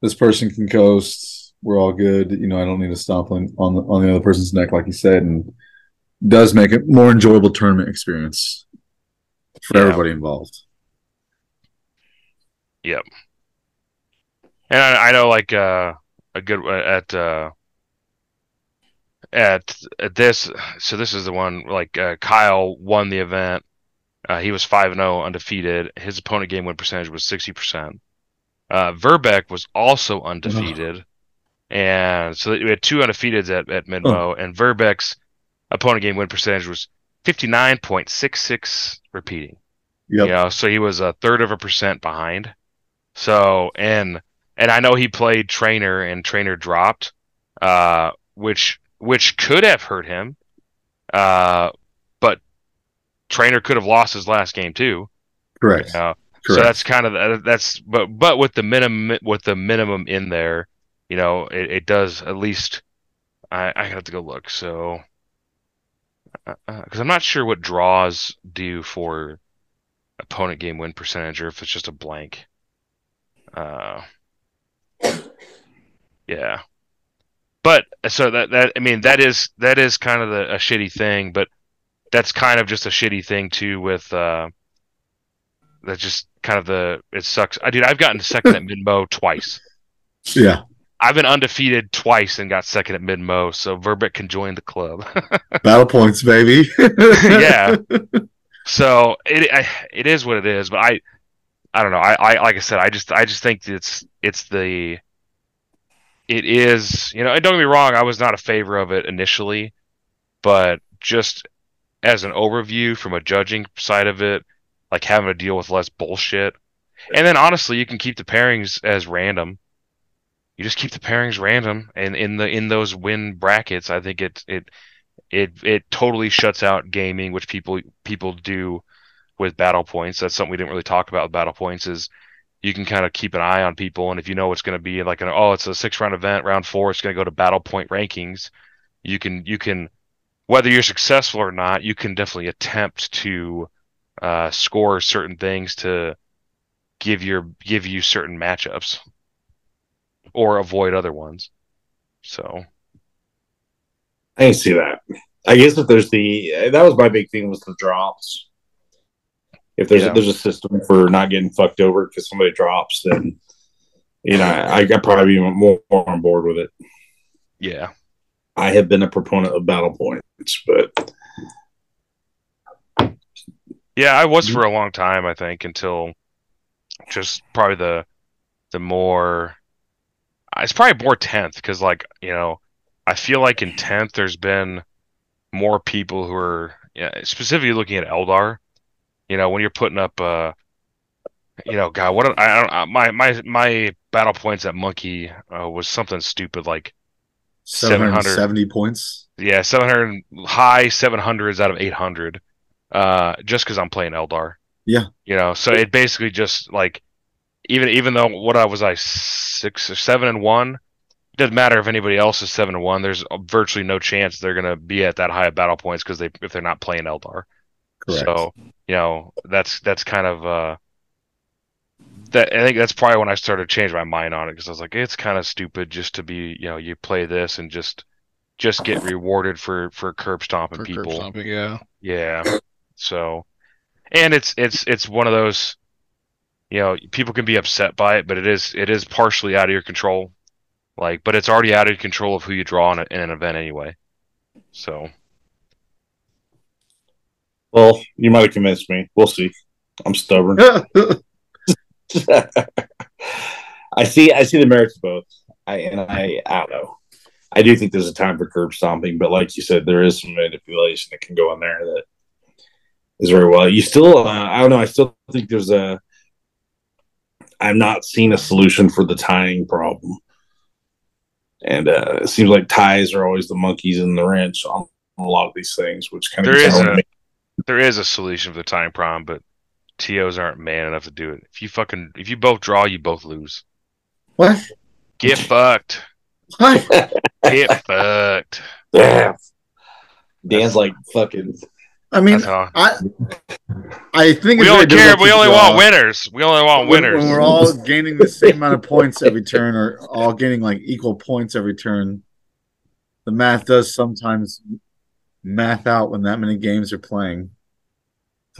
This person can coast. We're all good. You know, I don't need to stomp on the other person's neck, like you said, and does make it more enjoyable tournament experience for everybody involved. Yep. And I know, like, a good at this. So this is the one. Like Kyle won the event. He was 5-0 undefeated. His opponent game win percentage was 60%. Verbeck was also undefeated, and so we had two undefeateds at Midmo. And Verbeck's opponent game win percentage was 59.66. Repeating, you know, so he was 1/3% behind. So and I know he played Trainer, and Trainer dropped, which could have hurt him. But Trainer could have lost his last game too. Correct. You know? Correct. So that's kind of but with the minimum in there, you know, it does at least. I have to go look, so because I'm not sure what draws do for opponent game win percentage, or if it's just a blank. Yeah. But so that I mean that is kind of a shitty thing, but that's kind of just a shitty thing too with that's just kind of it sucks. Dude, I've gotten second at Midmo twice. Yeah, I've been undefeated twice and got second at Midmo, so Verbeck can join the club. Battle points, baby. Yeah. So it is what it is, but I don't know. I like I said, I just think it is, you know, and don't get me wrong, I was not a favor of it initially, but just as an overview from a judging side of it, like having to deal with less bullshit. And then honestly, you can keep the pairings as random. You just keep the pairings random, and in those win brackets, I think it totally shuts out gaming, which people do with battle points. That's something we didn't really talk about with battle points, is you can kind of keep an eye on people, and if you know it's going to be like it's a 6-round event, round 4, it's going to go to battle point rankings. You can whether you're successful or not, you can definitely attempt to score certain things to give you certain matchups or avoid other ones. So I can see that. I guess if there's that was my big thing was the drops. If there's a system for not getting fucked over because somebody drops, then you know I'd probably be more on board with it. Yeah, I have been a proponent of battle points, but. Yeah, I was for a long time, I think, until just probably the more... It's probably more 10th, because, like, you know, I feel like in 10th there's been more people who are... You know, specifically looking at Eldar, you know, when you're putting up... you know, God, what... My battle points at Monkey was something stupid, like... 770 points? Yeah, 700... High 700s out of 800. Just because I'm playing Eldar, yeah, you know, so it basically just like even though what I was 6 or 7-1, it doesn't matter if anybody else is 7-1. There's virtually no chance they're gonna be at that high of battle points because if they're not playing Eldar. Correct. So you know that's kind of that I think that's probably when I started to change my mind on it, because I was like, it's kind of stupid just to be, you know, you play this and just get rewarded for curb stomping people. Curb stomping, yeah. So, and it's one of those, you know, people can be upset by it, but it is partially out of your control. Like, but it's already out of control of who you draw in an event anyway. So, well, you might have convinced me. We'll see. I'm stubborn. I see the merits of both. I don't know. I do think there's a time for curb stomping, but like you said, there is some manipulation that can go in there that is very well. You still, I don't know. I still think there's a. I've not seen a solution for the tying problem, and it seems like ties are always the monkeys in the wrench on a lot of these things. Which kind of there is a solution for the tying problem, but TOs aren't man enough to do it. If you both draw, you both lose. What? Get fucked. What? Get fucked. Damn. Dan's like fucking. I mean, I think we only care. We only want winners. We only want winners. When we're all gaining the same amount of points every turn, or all gaining like equal points every turn, the math does sometimes math out when that many games are played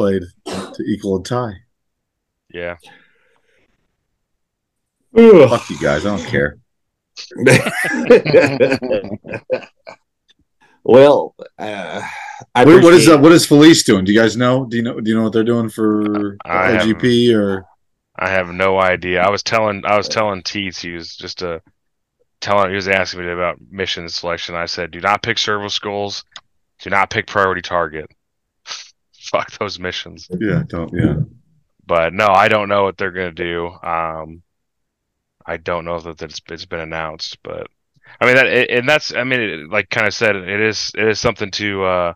to equal a tie. Yeah. Ugh. Fuck you guys. I don't care. Well, what is Felice doing? Do you guys know? Do you know what they're doing for OGP? Or I have no idea. I was telling Teets, he was asking me about mission selection. I said, do not pick service goals. Do not pick priority target. Fuck those missions. Yeah, don't. Yeah. But no, I don't know what they're gonna do. I don't know that it's been announced, but. I mean like kind of said, it is something to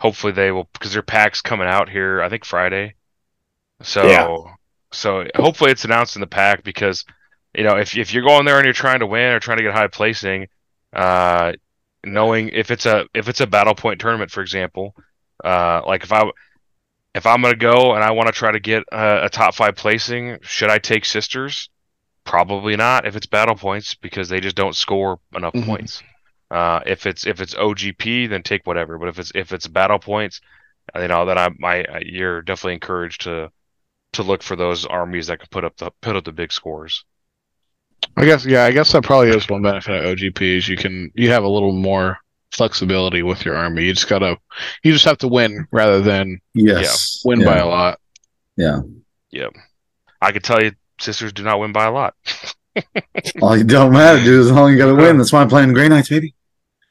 hopefully they will, because their pack's coming out here I think Friday, so yeah. So hopefully it's announced in the pack, because you know if you're going there and you're trying to win or trying to get high placing, knowing if it's a battle point tournament, for example, like if I'm gonna go and I want to try to get a top 5 placing, should I take sisters? Probably not if it's battle points, because they just don't score enough points. If it's OGP, then take whatever. But if it's battle points, you know that you're definitely encouraged to look for those armies that can put up the big scores. I guess that probably is one benefit of OGP, is you have a little more flexibility with your army. You just have to win rather than win by a lot. Yeah. Yep. I could tell you. Sisters do not win by a lot. All you don't matter, dude. As long as you gotta win. That's why I'm playing Grey Knights, baby.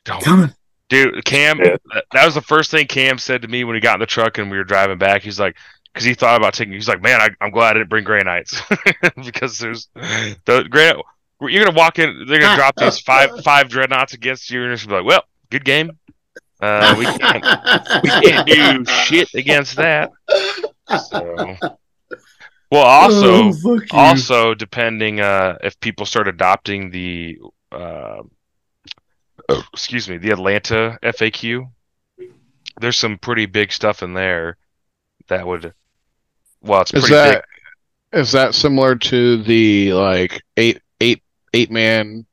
Coming, dude. Cam, that was the first thing Cam said to me when he got in the truck and we were driving back. He's like, because he thought about taking. He's like, man, I'm glad I didn't bring Grey Knights because there's the Grey. You're gonna walk in. They're gonna drop these five dreadnoughts against you, and it's like, well, good game. We can't do shit against that. So. Well, also depending if people start adopting the the Atlanta FAQ, there's some pretty big stuff in there that would. Well, it's big. Is that similar to the like eight-man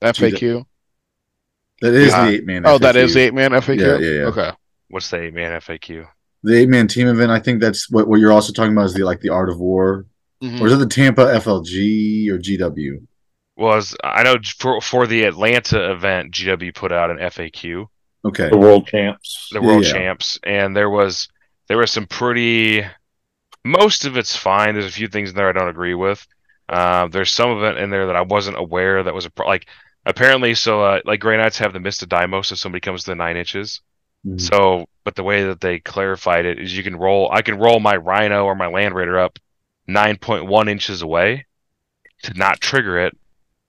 FAQ? That is the eight-man. Oh, FAQ. That is the eight-man FAQ. Yeah. Okay. What's the eight-man FAQ? The 8-man team event, I think that's what you're also talking about, is the Art of War, or is it the Tampa FLG or GW? Was I know for the Atlanta event, GW put out an FAQ. Okay, the World Champs, Champs, and there was some pretty. Most of it's fine. There's a few things in there I don't agree with. There's some of it in there that I wasn't aware that was like apparently. So like Grey Knights have the Mist of Deimos if somebody comes to the 9 inches. Mm-hmm. So, but the way that they clarified it is I can roll my Rhino or my Land Raider up 9.1 inches away to not trigger it,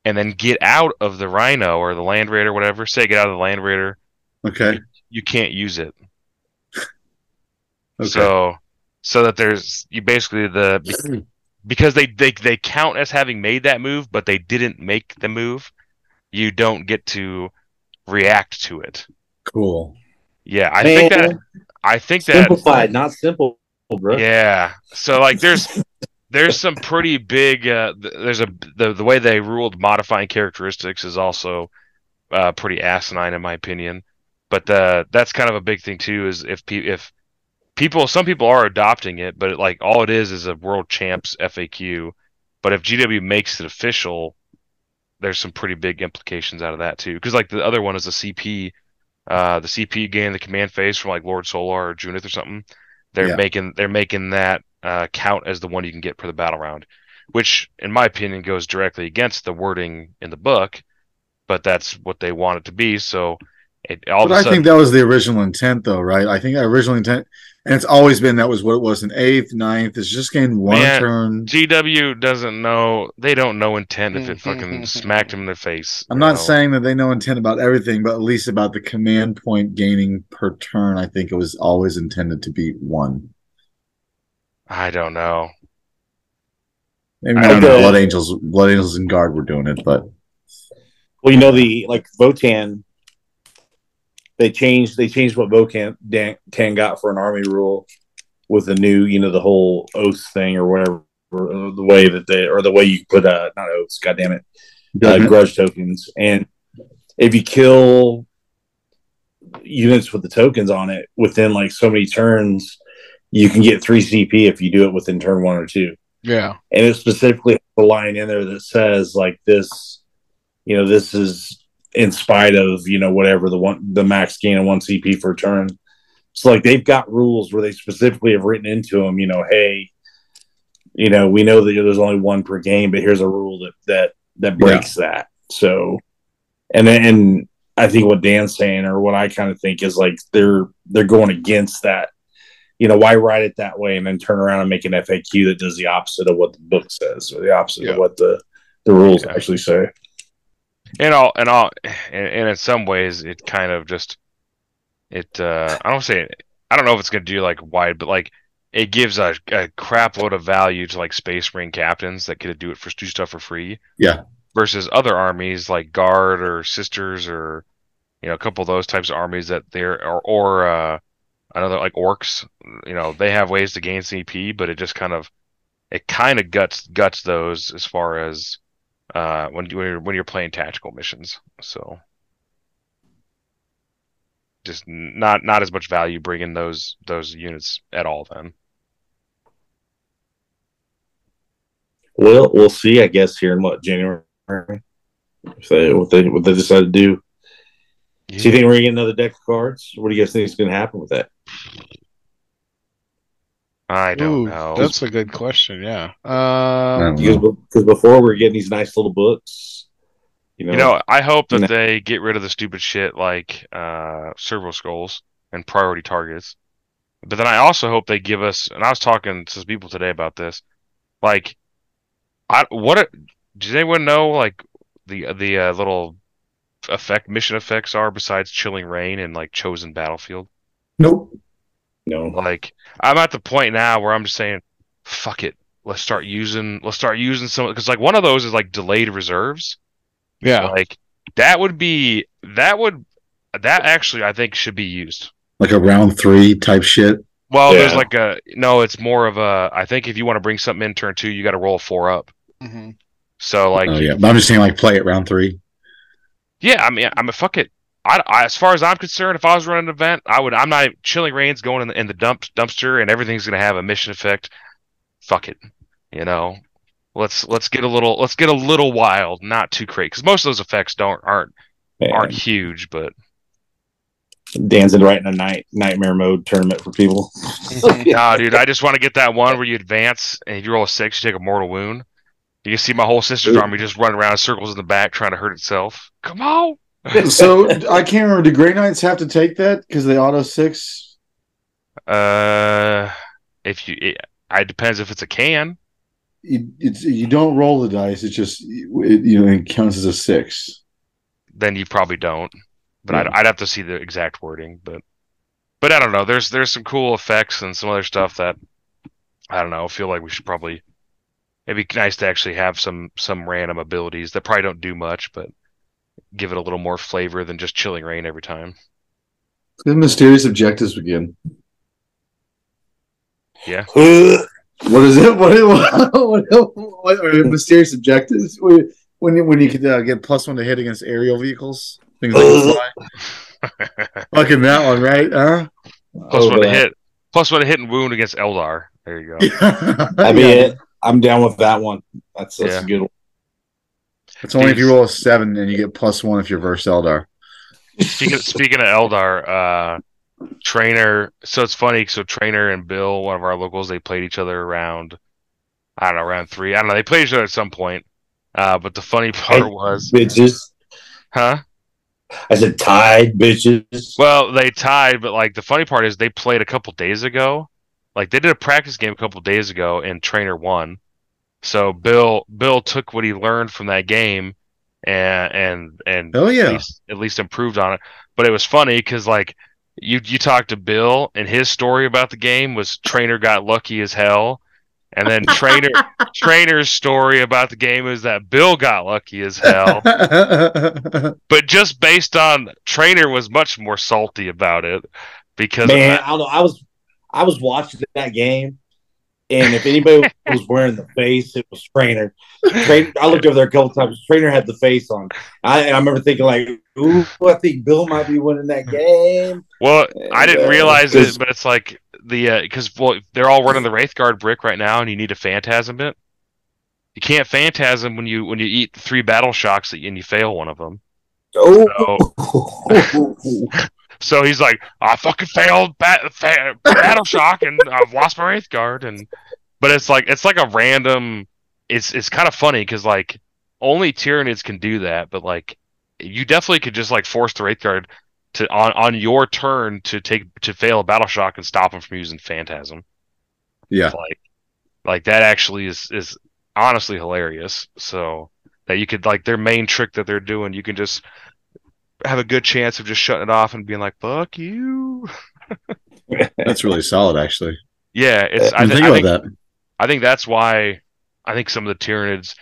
and then get out of the Rhino or the Land Raider, whatever. Say get out of the Land Raider. Okay. You can't use it. Okay. So that there's you basically because they count as having made that move, but they didn't make the move. You don't get to react to it. Cool. Yeah, I think that simplified, not simple, bro. Yeah, so like there's some pretty big. The way they ruled modifying characteristics is also pretty asinine in my opinion. But that's kind of a big thing too. Is if some people are adopting it, but like all it is a World Champs FAQ. But if GW makes it official, there's some pretty big implications out of that too. Because like the other one is a CP. The CP gained the command phase from like Lord Solar or Junith or something. They're making that count as the one you can get for the battle round. which in my opinion goes directly against the wording in the book, but that's what they want it to be. So it all but I think that was the original intent though, right? I think that original intent, and it's always been that was what it was in 8th, 9th. It's just gained one turn. GW doesn't know. They don't know intent if it fucking smacked him in the face. I'm not saying that they know intent about everything, but at least about the command point gaining per turn, I think it was always intended to be one. I don't know. Maybe not Blood Angels and Guard were doing it, but... Well, you know, Votan... They changed what Votan got for an army rule with the new, the whole oath thing or whatever, or the way you put not oaths, goddammit, grudge tokens. And if you kill units with the tokens on it within so many turns, you can get 3 CP if you do it within turn 1 or 2. Yeah, and it's specifically the line in there that says this, this is. In spite of whatever the max gain of 1 CP for a turn, so they've got rules where they specifically have written into them, hey, we know that there's only one per game, but here's a rule that breaks that. So, and I think what Dan's saying or what I kind of think is they're going against that. Why write it that way and then turn around and make an FAQ that does the opposite of what the book says or the opposite of what the rules actually say. And in some ways, it kind of just I don't know if it's gonna do wide, but it gives a crap load of value to Space Marine captains that could do it for do stuff for free. Yeah. Versus other armies like Guard or Sisters or a couple of those types of armies that they're or another like Orcs. They have ways to gain CP, but it just kind of guts those as far as. When you're playing tactical missions, so just not as much value bringing those units at all. Then, well, we'll see. I guess here in January, if they what they decide to do. Yeah. Do you think we're gonna get another deck of cards? What do you guys think is gonna happen with that? I don't know. That's a good question. Yeah, because before we were getting these nice little books. I hope that they get rid of the stupid shit like servo skulls and priority targets. But then I also hope they give us. And I was talking to some people today about this. Does anyone know? The little mission effects are besides Chilling Rain and Chosen Battlefield. Nope. No, I'm at the point now where I'm just saying, fuck it. Let's start using some, because one of those is delayed reserves. Yeah, that actually I think should be used a round 3 type shit. Well, yeah. There's it's more of a, I think if you want to bring something in turn 2, you got to roll a 4 up. Mm-hmm. So but I'm just saying play it round 3. Yeah, I mean fuck it. I, as far as I'm concerned, if I was running an event, I would. I'm not. Chilling Rain's going in the dumpster, and everything's going to have a mission effect. Fuck it, Let's get a little wild, not too crazy, because most of those effects aren't huge. But Dan's in writing a nightmare mode tournament for people. Nah, dude, I just want to get that one where you advance and if you roll a 6, you take a mortal wound. You can see my whole sister's army just running around in circles in the back trying to hurt itself. Come on. So I can't remember. Do Grey Knights have to take that because they auto 6? It depends if it's a can. You don't roll the dice. It's just it counts as a 6. Then you probably don't. But yeah. I'd have to see the exact wording. But I don't know. There's some cool effects and some other stuff that I don't know. Feel like we should probably. It'd be nice to actually have some random abilities that probably don't do much, but. Give it a little more flavor than just Chilling Rain every time. The mysterious objectives begin. Yeah. What is it? What are mysterious objectives? When you could get +1 to hit against aerial vehicles, things like that. Fucking that one, right? Huh? +1 to hit and wound against Eldar. There you go. That'd be it. I'm down with that one. That's a good one. It's only if you roll a 7 and you get +1 if you're verse Eldar. Speaking of Eldar, Trainer. So it's funny. So Trainer and Bill, one of our locals, they played each other around I don't know, round three. I don't know. They played each other at some point. But the funny part was... Bitches. Huh? I said tied, bitches. Well, they tied, but like the funny part is they played a couple days ago. Like they did a practice game a couple days ago and Trainer won. So Bill took what he learned from that game and oh, yeah. at least improved on it. But it was funny because like you talked to Bill and his story about the game was Trainer got lucky as hell. And then Trainer's story about the game is that Bill got lucky as hell. But just based on Trainer was much more salty about it because I don't know. I was watching that game, and if anybody was wearing the face, it was Trainer. I looked over there a couple times. Trainer had the face on. I remember thinking like, "Ooh, I think Bill might be winning that game." Well, I didn't realize it, but it's like. Because they're all running the Wraithguard brick right now, and you need to Phantasm it. You can't Phantasm when you eat 3 battle shocks and you fail one of them. Oh. So he's like, I fucking failed battle shock, and I've lost my Wraithguard. But it's like a random. It's kind of funny because like only Tyranids can do that, but like you definitely could just like force the Wraithguard. On your turn to fail a battle shock and stop him from using Phantasm. Yeah, like that actually is honestly hilarious. So that you could like their main trick that they're doing, you can just have a good chance of just shutting it off and being like "fuck you." That's really solid, actually. Yeah, it's. I think that's why I think some of the Tyranids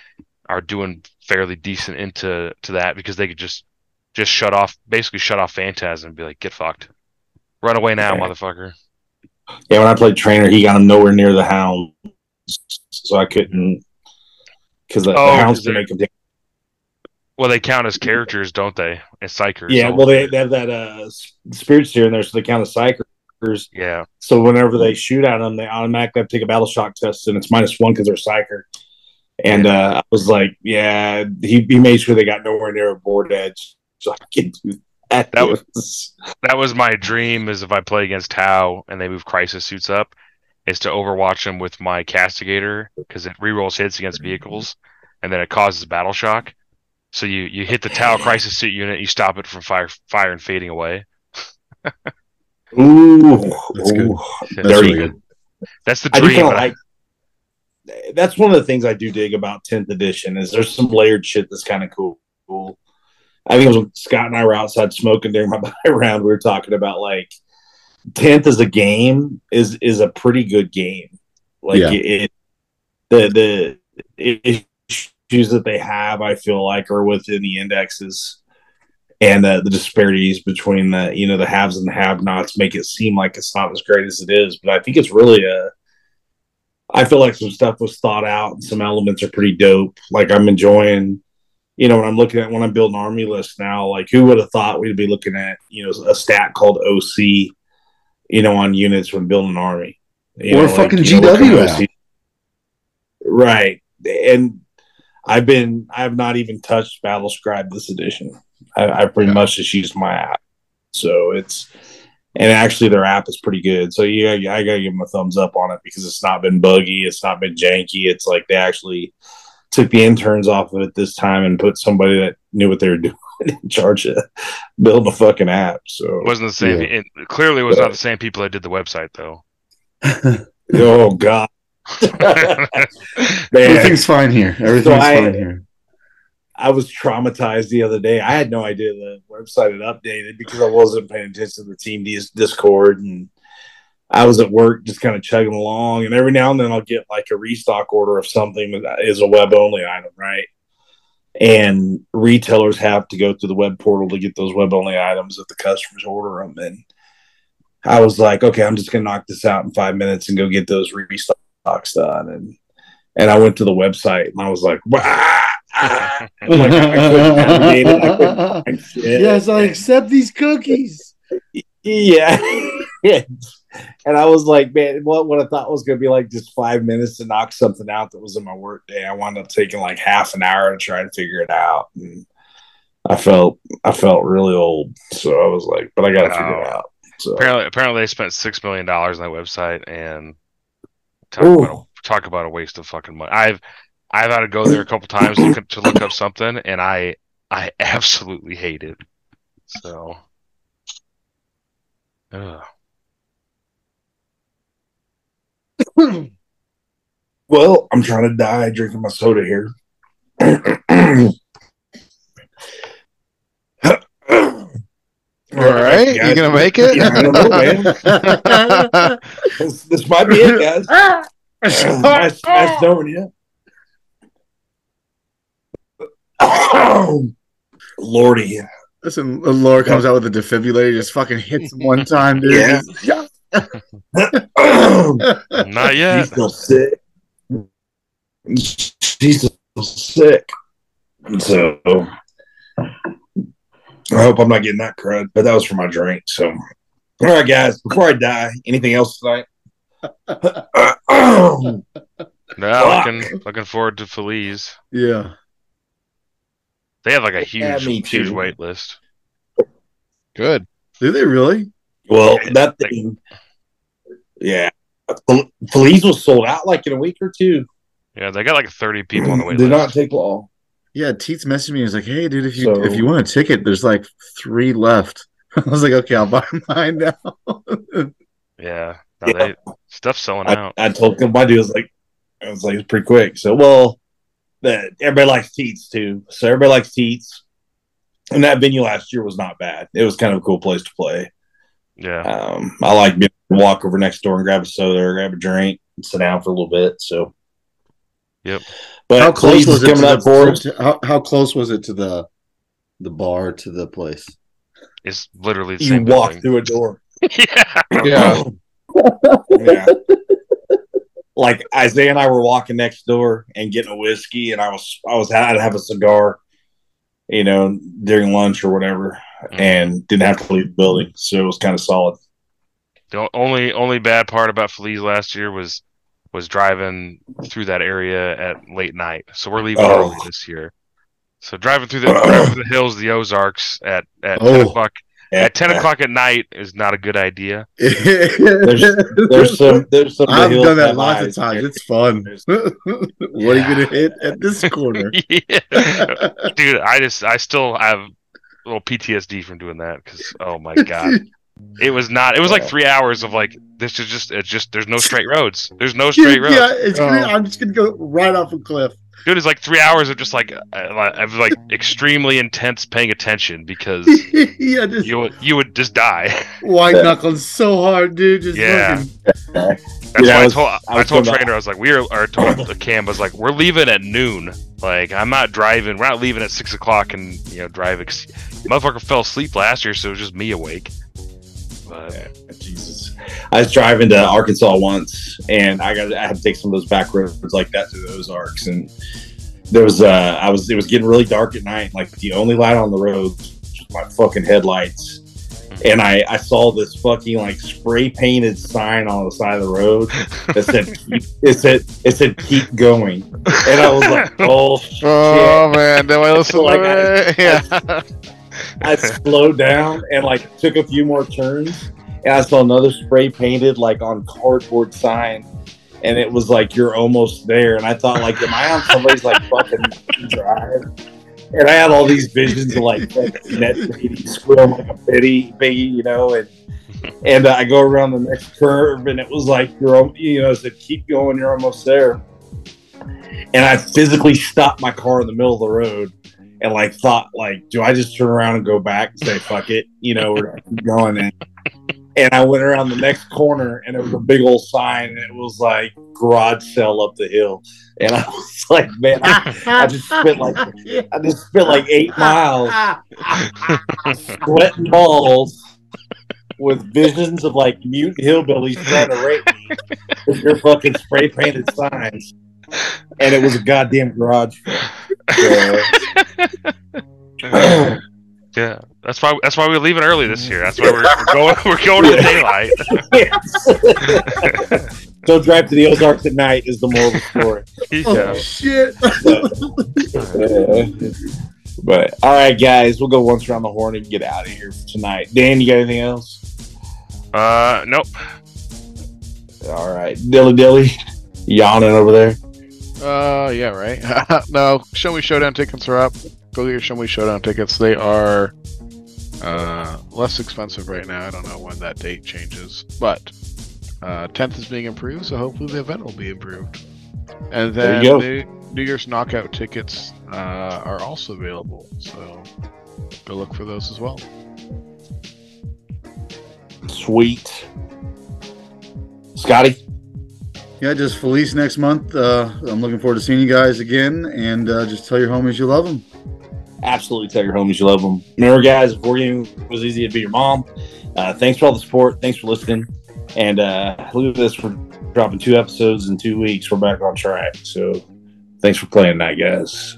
are doing fairly decent into that because they could just shut off Phantasm and be like, get fucked. Run away now, motherfucker. Yeah, when I played Trainer, he got him nowhere near the Hounds. So I couldn't... Because the Hounds didn't make him... Well, they count as characters, don't they? As psychers. Yeah, well, they have that Spirit Seer in there, so they count as psychers. Yeah. So whenever they shoot at them, they automatically have to take a Battle Shock test, and it's -1 because they're psycher. And I was like, yeah, he made sure they got nowhere near a board edge. So I can do that. That was my dream is if I play against Tau and they move Crisis suits up is to overwatch them with my Castigator because it rerolls hits against vehicles and then it causes battle shock. So you hit the Tau Crisis suit unit, you stop it from fire and fading away. Ooh, that's good. That's really good. That's the dream. That's one of the things I do dig about 10th edition is there's some layered shit that's kind of cool. I think it was when Scott and I were outside smoking during my buy round. We were talking about like 10th as a game is a pretty good game. Like the issues that they have, I feel like, are within the indexes and the disparities between the haves and the have-nots make it seem like it's not as great as it is. But I think it's really I feel like some stuff was thought out and some elements are pretty dope. Like I'm enjoying. You know, when I'm building army lists now, like who would have thought we'd be looking at, a stat called OC, on units when building an army. Or fucking GW. Right. And I've not even touched Battlescribe this edition. I pretty much just used my app. So and actually their app is pretty good. So yeah, I gotta give them a thumbs up on it because it's not been buggy. It's not been janky. It's like they actually took the interns off of it this time and put somebody that knew what they were doing in charge of building a fucking app. So it wasn't the same. Yeah. It clearly was not the same people that did the website, though. Oh God, everything's fine here. Fine here. I was traumatized the other day. I had no idea the website had updated because I wasn't paying attention to the team Discord, and I was at work just kind of chugging along, and every now and then I'll get like a restock order of something that is a web-only item, right? And retailers have to go through the web portal to get those web-only items if the customers order them. And I was like, okay, I'm just going to knock this out in 5 minutes and go get those restocks done. And I went to the website, and I was like, wow. Yes, I accept these cookies. Yeah. And I was like, man, what I thought was going to be like just 5 minutes to knock something out that was in my work day, I wound up taking like half an hour to try and figure it out. And I felt really old. So I was like, but I got to figure it out. So. Apparently they spent $6 million on that website and talk about a waste of fucking money. I've had to go there a couple times to look up something, and I absolutely hate it. So, well, I'm trying to die drinking my soda here. All right, you gonna make it? Yeah, I don't know, man. this might be it, guys. That's over, yeah. Oh, Lordy! Listen, Laura comes out with a defibrillator, just fucking hits him one time, dude. Yeah. Not yet. She's still sick. So I hope I'm not getting that crud, but that was for my drink. So, all right, guys, before I die, anything else tonight? Looking forward to Felice. Yeah. They have like a huge wait list. Good. Do they really? Well, that thing. Yeah. Felice was sold out like in a week or two. Yeah, they got like 30 people on the wait list. Did not take long. Yeah, Teets messaged me. He was like, hey, dude, if you want a ticket, there's like 3 left. I was like, okay, I'll buy mine now. Yeah. No, stuff's selling out. I told him my dude was like, it's pretty quick. So, well, everybody likes Teets too. So everybody likes Teets. And that venue last year was not bad. It was kind of a cool place to play. Yeah. I like being able to walk over next door and grab a soda or grab a drink and sit down for a little bit. So, yep. But how close was it how close was it to the bar, to the place? It's literally the same. You walk through a door. Yeah. Yeah. Like Isaiah and I were walking next door and getting a whiskey, and I'd have a cigar, you know, during lunch or whatever, and didn't have to leave the building, so it was kind of solid. The only bad part about Felice last year was driving through that area at late night. So we're leaving early this year. So driving through the hills, the Ozarks at 10 o'clock. At 10 o'clock at night is not a good idea. there's some I've done that lots of times. It's fun. What are you going to hit at this corner? Yeah. Dude, I still have a little PTSD from doing that because, oh my God. It was like 3 hours of like, this is just, it's just, there's no straight roads. Yeah, I'm just going to go right off a cliff. Dude, it's like 3 hours of just like extremely intense paying attention because you would just die. White knuckling so hard, dude. Just I told Trainer, I was like, I told Cam, I was like, we're leaving at noon. Like, I'm not driving. We're not leaving at 6 o'clock and driving. Motherfucker fell asleep last year, so it was just me awake. But Jesus, I was driving to Arkansas once, and I had to take some of those back roads like that through the Ozarks. And there was it was getting really dark at night. Like the only light on the road was my fucking headlights. And I saw this fucking like spray painted sign on the side of the road that said it said keep going. And I was like, oh shit. Oh man, do I listen like to it? I slowed down and like took a few more turns, and I saw another spray painted like on cardboard sign, and it was like, you're almost there. And I thought, like, am I on somebody's like fucking drive? And I had all these visions of like that baby squirm like a biggie, and I go around the next curve, and it was like, it said keep going, you're almost there. And I physically stopped my car in the middle of the road. And like thought, like, do I just turn around and go back and say fuck it, we're gonna keep going? And I went around the next corner, and it was a big old sign, and it was like garage sale up the hill. And I was like, man, I just spent like 8 miles sweating balls with visions of like mute hillbillies trying to rape me with your fucking spray painted signs. And it was a goddamn garage. Yeah, that's why we're leaving early this year. That's why we're going to the daylight. Don't drive to the Ozarks at night is the moral of the story. Oh shit! But all right, guys, we'll go once around the horn and get out of here for tonight. Dan, you got anything else? Nope. All right, Dilly. yawning over there? Yeah, right. No, Show Me Showdown tickets are up. Go get your Show Me Showdown tickets. They are less expensive right now. I don't know when that date changes, but 10th is being improved, so hopefully the event will be improved. And then the New Year's Knockout tickets are also available, so go look for those as well. Sweet. Scotty? Yeah, just Felice next month. I'm looking forward to seeing you guys again, and just tell your homies you love them. Absolutely tell your homies you love them. Remember, guys, if boarding was easy, it'd be your mom. Thanks for all the support. Thanks for listening. And look at this, we're dropping 2 episodes in 2 weeks. We're back on track. So thanks for playing that, guys.